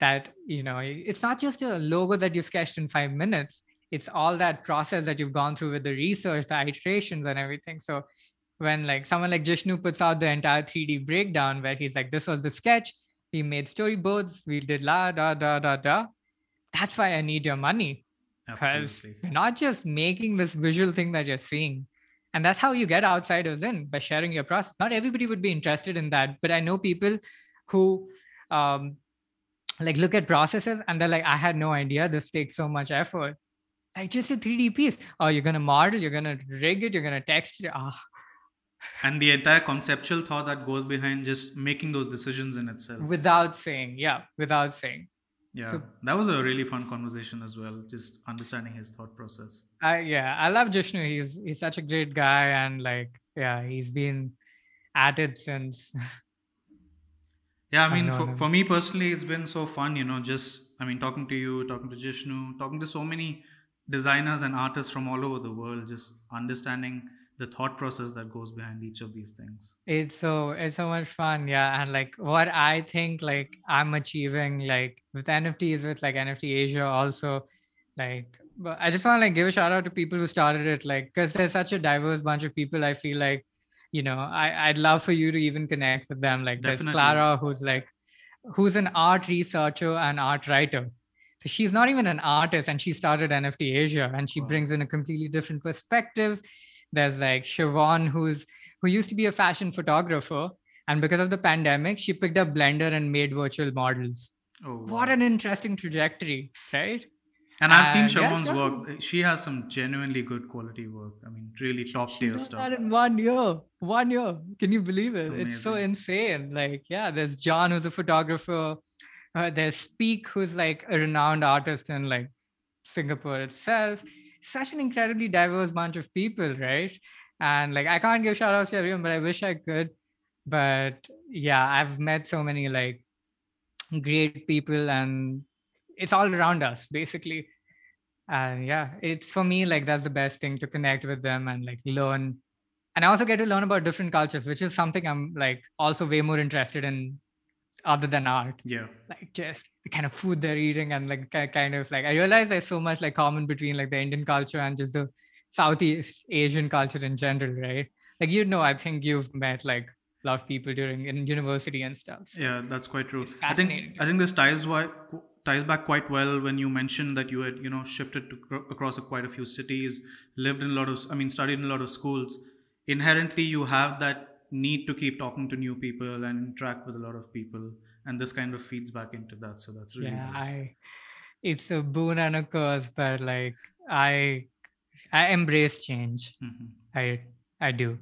That, you know, it's not just a logo that you sketched in five minutes. It's all that process that you've gone through with the research, the iterations and everything. So when like someone like Jishnu puts out the entire three D breakdown where he's like, this was the sketch, we made storyboards, we did la, da, da, da, da. That's why I need your money. Because you're not just making this visual thing that you're seeing. And that's how you get outsiders in, by sharing your process. Not everybody would be interested in that, but I know people who um, like look at processes and they're like, I had no idea this takes so much effort. Like just a three D piece. Oh, you're going to model, you're going to rig it, you're going to text it. Oh. And the entire conceptual thought that goes behind just making those decisions in itself. Without saying, yeah, without saying. Yeah, so, that was a really fun conversation as well. Just understanding his thought process. I, yeah, I love Jishnu. He's he's such a great guy, and like, yeah, he's been at it since. Yeah, I mean, I for, for me personally, it's been so fun. You know, just I mean, talking to you, talking to Jishnu, talking to so many designers and artists from all over the world. Just understanding the thought process that goes behind each of these things. It's so, it's so much fun. Yeah. And like what I think like I'm achieving like with N F Ts, with like N F T Asia also, like, but I just want to like give a shout out to people who started it. Like, cause there's such a diverse bunch of people. I feel like, you know, I I'd love for you to even connect with them. Like Definitely. There's Clara, who's like, who's an art researcher and art writer. So she's not even an artist and she started N F T Asia and she wow. brings in a completely different perspective. There's like Siobhan, who's who used to be a fashion photographer. And because of the pandemic, she picked up Blender and made virtual models. Oh, wow. What an interesting trajectory, right? And I've and seen Siobhan's yes, work. She has some genuinely good quality work. I mean, really top she, tier she stuff. She did that in one year. One year. Can you believe it? Amazing. It's so insane. Like, yeah, there's John, who's a photographer. Uh, there's Speak, who's like a renowned artist in like Singapore itself. Such an incredibly diverse bunch of people, right? And like, I can't give shout outs to everyone, but I wish I could. But yeah, I've met so many like great people and it's all around us basically. And yeah, it's for me, like that's the best thing, to connect with them and like learn. And I also get to learn about different cultures, which is something I'm like also way more interested in other than art. Yeah. Like just the kind of food they're eating and like kind of like I realize there's so much like common between like the Indian culture and just the Southeast Asian culture in general, right? Like, you know, I think you've met like a lot of people during in university and stuff. So yeah, that's quite true. I think I think this ties why ties back quite well when you mentioned that you had, you know, shifted to, across a, quite a few cities, lived in a lot of I mean studied in a lot of schools. Inherently you have that need to keep talking to new people and interact with a lot of people, and this kind of feeds back into that, so that's really yeah I, it's a boon and a curse, but like I I embrace change. Mm-hmm. I I do.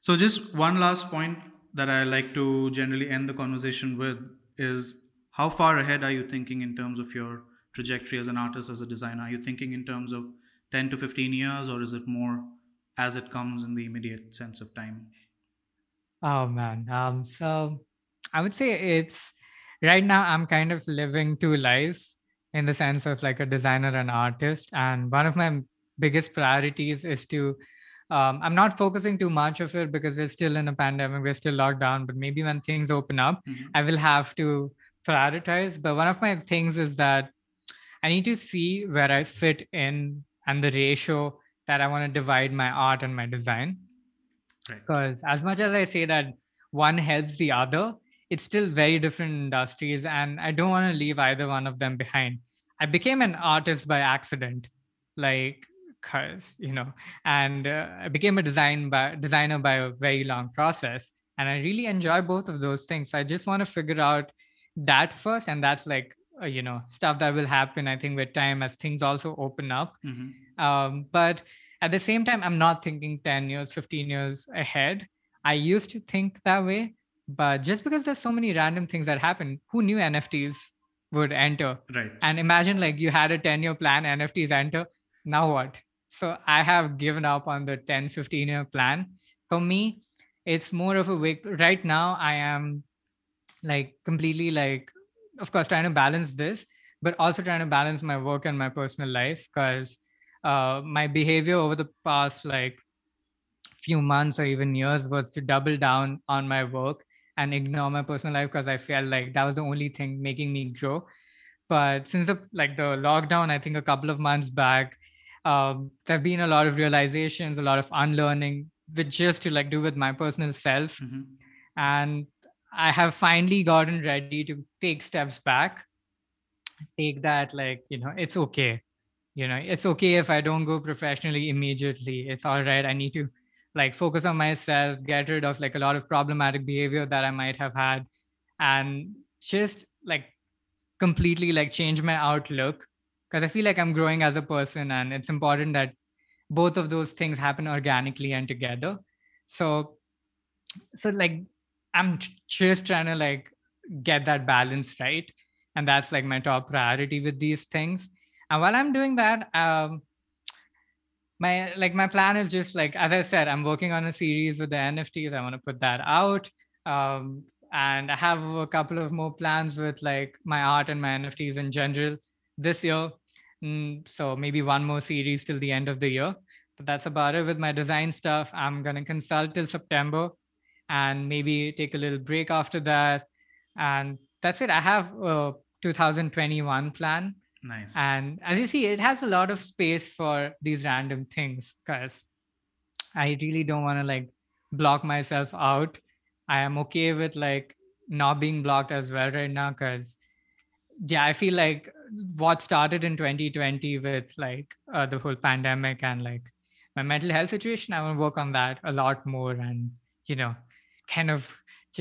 So just one last point that I like to generally end the conversation with is how far ahead are you thinking in terms of your trajectory as an artist, as a designer? Are you thinking in terms of ten to fifteen years, or is it more as it comes in the immediate sense of time? Oh man, um, so I would say it's right now I'm kind of living two lives in the sense of like a designer and artist. And one of my biggest priorities is to, um, I'm not focusing too much of it because we're still in a pandemic, we're still locked down, but maybe when things open up, mm-hmm. I will have to prioritize. But one of my things is that I need to see where I fit in and the ratio that I want to divide my art and my design. Because as much as I say that one helps the other, it's still very different industries, and I don't want to leave either one of them behind. I became an artist by accident, like, cause, you know, and uh, I became a design by, designer by a very long process, and I really enjoy both of those things. So I just want to figure out that first, and that's like, uh, you know, stuff that will happen, I think, with time as things also open up. Mm-hmm. Um, but at the same time, I'm not thinking ten years, fifteen years ahead. I used to think that way, but just because there's so many random things that happen, who knew N F Ts would enter? Right. And imagine like you had a ten-year plan, N F Ts enter, now what? So I have given up on the ten, fifteen-year plan. For me, it's more of a wake. Right now, I am like completely like, of course, trying to balance this, but also trying to balance my work and my personal life, because Uh, my behavior over the past like few months or even years was to double down on my work and ignore my personal life, because I felt like that was the only thing making me grow. But since the like the lockdown, I think a couple of months back, um, there have been a lot of realizations, a lot of unlearning, which just to like do with my personal self. Mm-hmm. And I have finally gotten ready to take steps back, take that like, you know, it's okay. You know, it's okay if I don't go professionally immediately. It's all right. I need to like focus on myself, get rid of like a lot of problematic behavior that I might have had, and just like completely like change my outlook, because I feel like I'm growing as a person, and it's important that both of those things happen organically and together. So, so like I'm just trying to like get that balance right. And that's like my top priority with these things. And while I'm doing that, um, my like my plan is just like, as I said, I'm working on a series with the N F Ts. I want to put that out. Um, and I have a couple of more plans with like my art and my N F Ts in general this year. Mm, so maybe one more series till the end of the year. But that's about it with my design stuff. I'm going to consult till September and maybe take a little break after that. And that's it. I have a two thousand twenty-one plan. Nice. And as you see, it has a lot of space for these random things, because I really don't want to like block myself out. I am okay with like not being blocked as well right now, because yeah, I feel like what started in twenty twenty with like uh, the whole pandemic and like my mental health situation, I want to work on that a lot more, and you know, kind of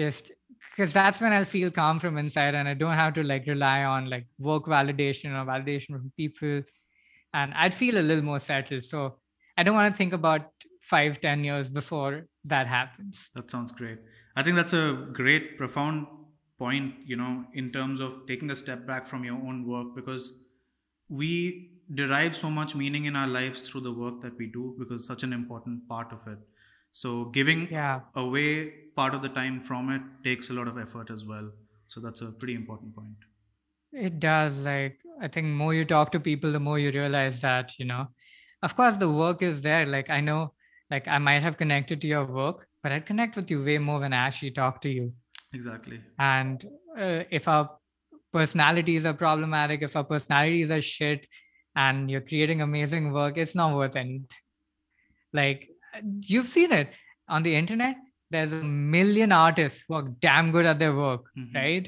just because that's when I'll feel calm from inside, and I don't have to like rely on like work validation or validation from people, and I'd feel a little more settled. So I don't want to think about five, ten years before that happens. That sounds great. I think that's a great, profound point, you know, in terms of taking a step back from your own work, because we derive so much meaning in our lives through the work that we do, because it's such an important part of it. So giving yeah. away part of the time from it takes a lot of effort as well. So that's a pretty important point. It does. Like, I think more you talk to people, the more you realize that, you know, of course the work is there. Like, I know, like I might have connected to your work, but I'd connect with you way more when I actually talk to you. Exactly. And uh, if our personalities are problematic, if our personalities are shit and you're creating amazing work, it's not worth anything. Like, you've seen it on the internet. There's a million artists who are damn good at their work, mm-hmm. right?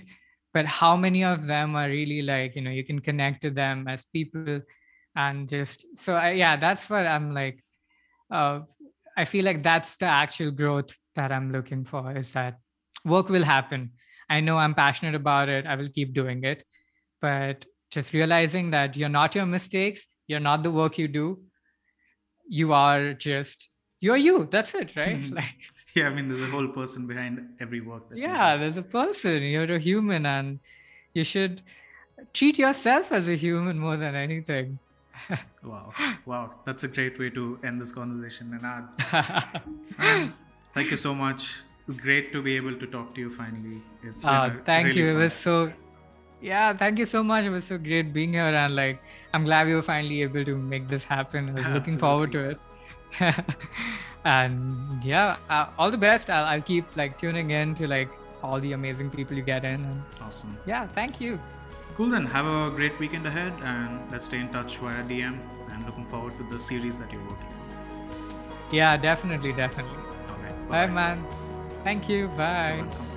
But how many of them are really like, you know, you can connect to them as people, and just, so I, yeah, that's what I'm like, uh, I feel like that's the actual growth that I'm looking for, is that work will happen. I know I'm passionate about it. I will keep doing it, but just realizing that you're not your mistakes. You're not the work you do. You are just, you're you, that's it, right? Like, yeah, I mean, there's a whole person behind every work. That yeah, there's a person, you're a human, and you should treat yourself as a human more than anything. Wow. Wow. That's a great way to end this conversation, Ninad. um, thank you so much. Great to be able to talk to you finally. It's been uh, thank really you. Fun. It was so yeah, thank you so much. It was so great being here, and like I'm glad we were finally able to make this happen. I was looking forward to it. And yeah, uh, all the best. I'll, I'll keep like tuning in to like all the amazing people you get in. And awesome. Yeah, thank you. Cool, then have a great weekend ahead, and let's stay in touch via D M, and looking forward to the series that you're working on. Yeah, definitely, definitely. Okay, bye, bye man. Thank you. Bye.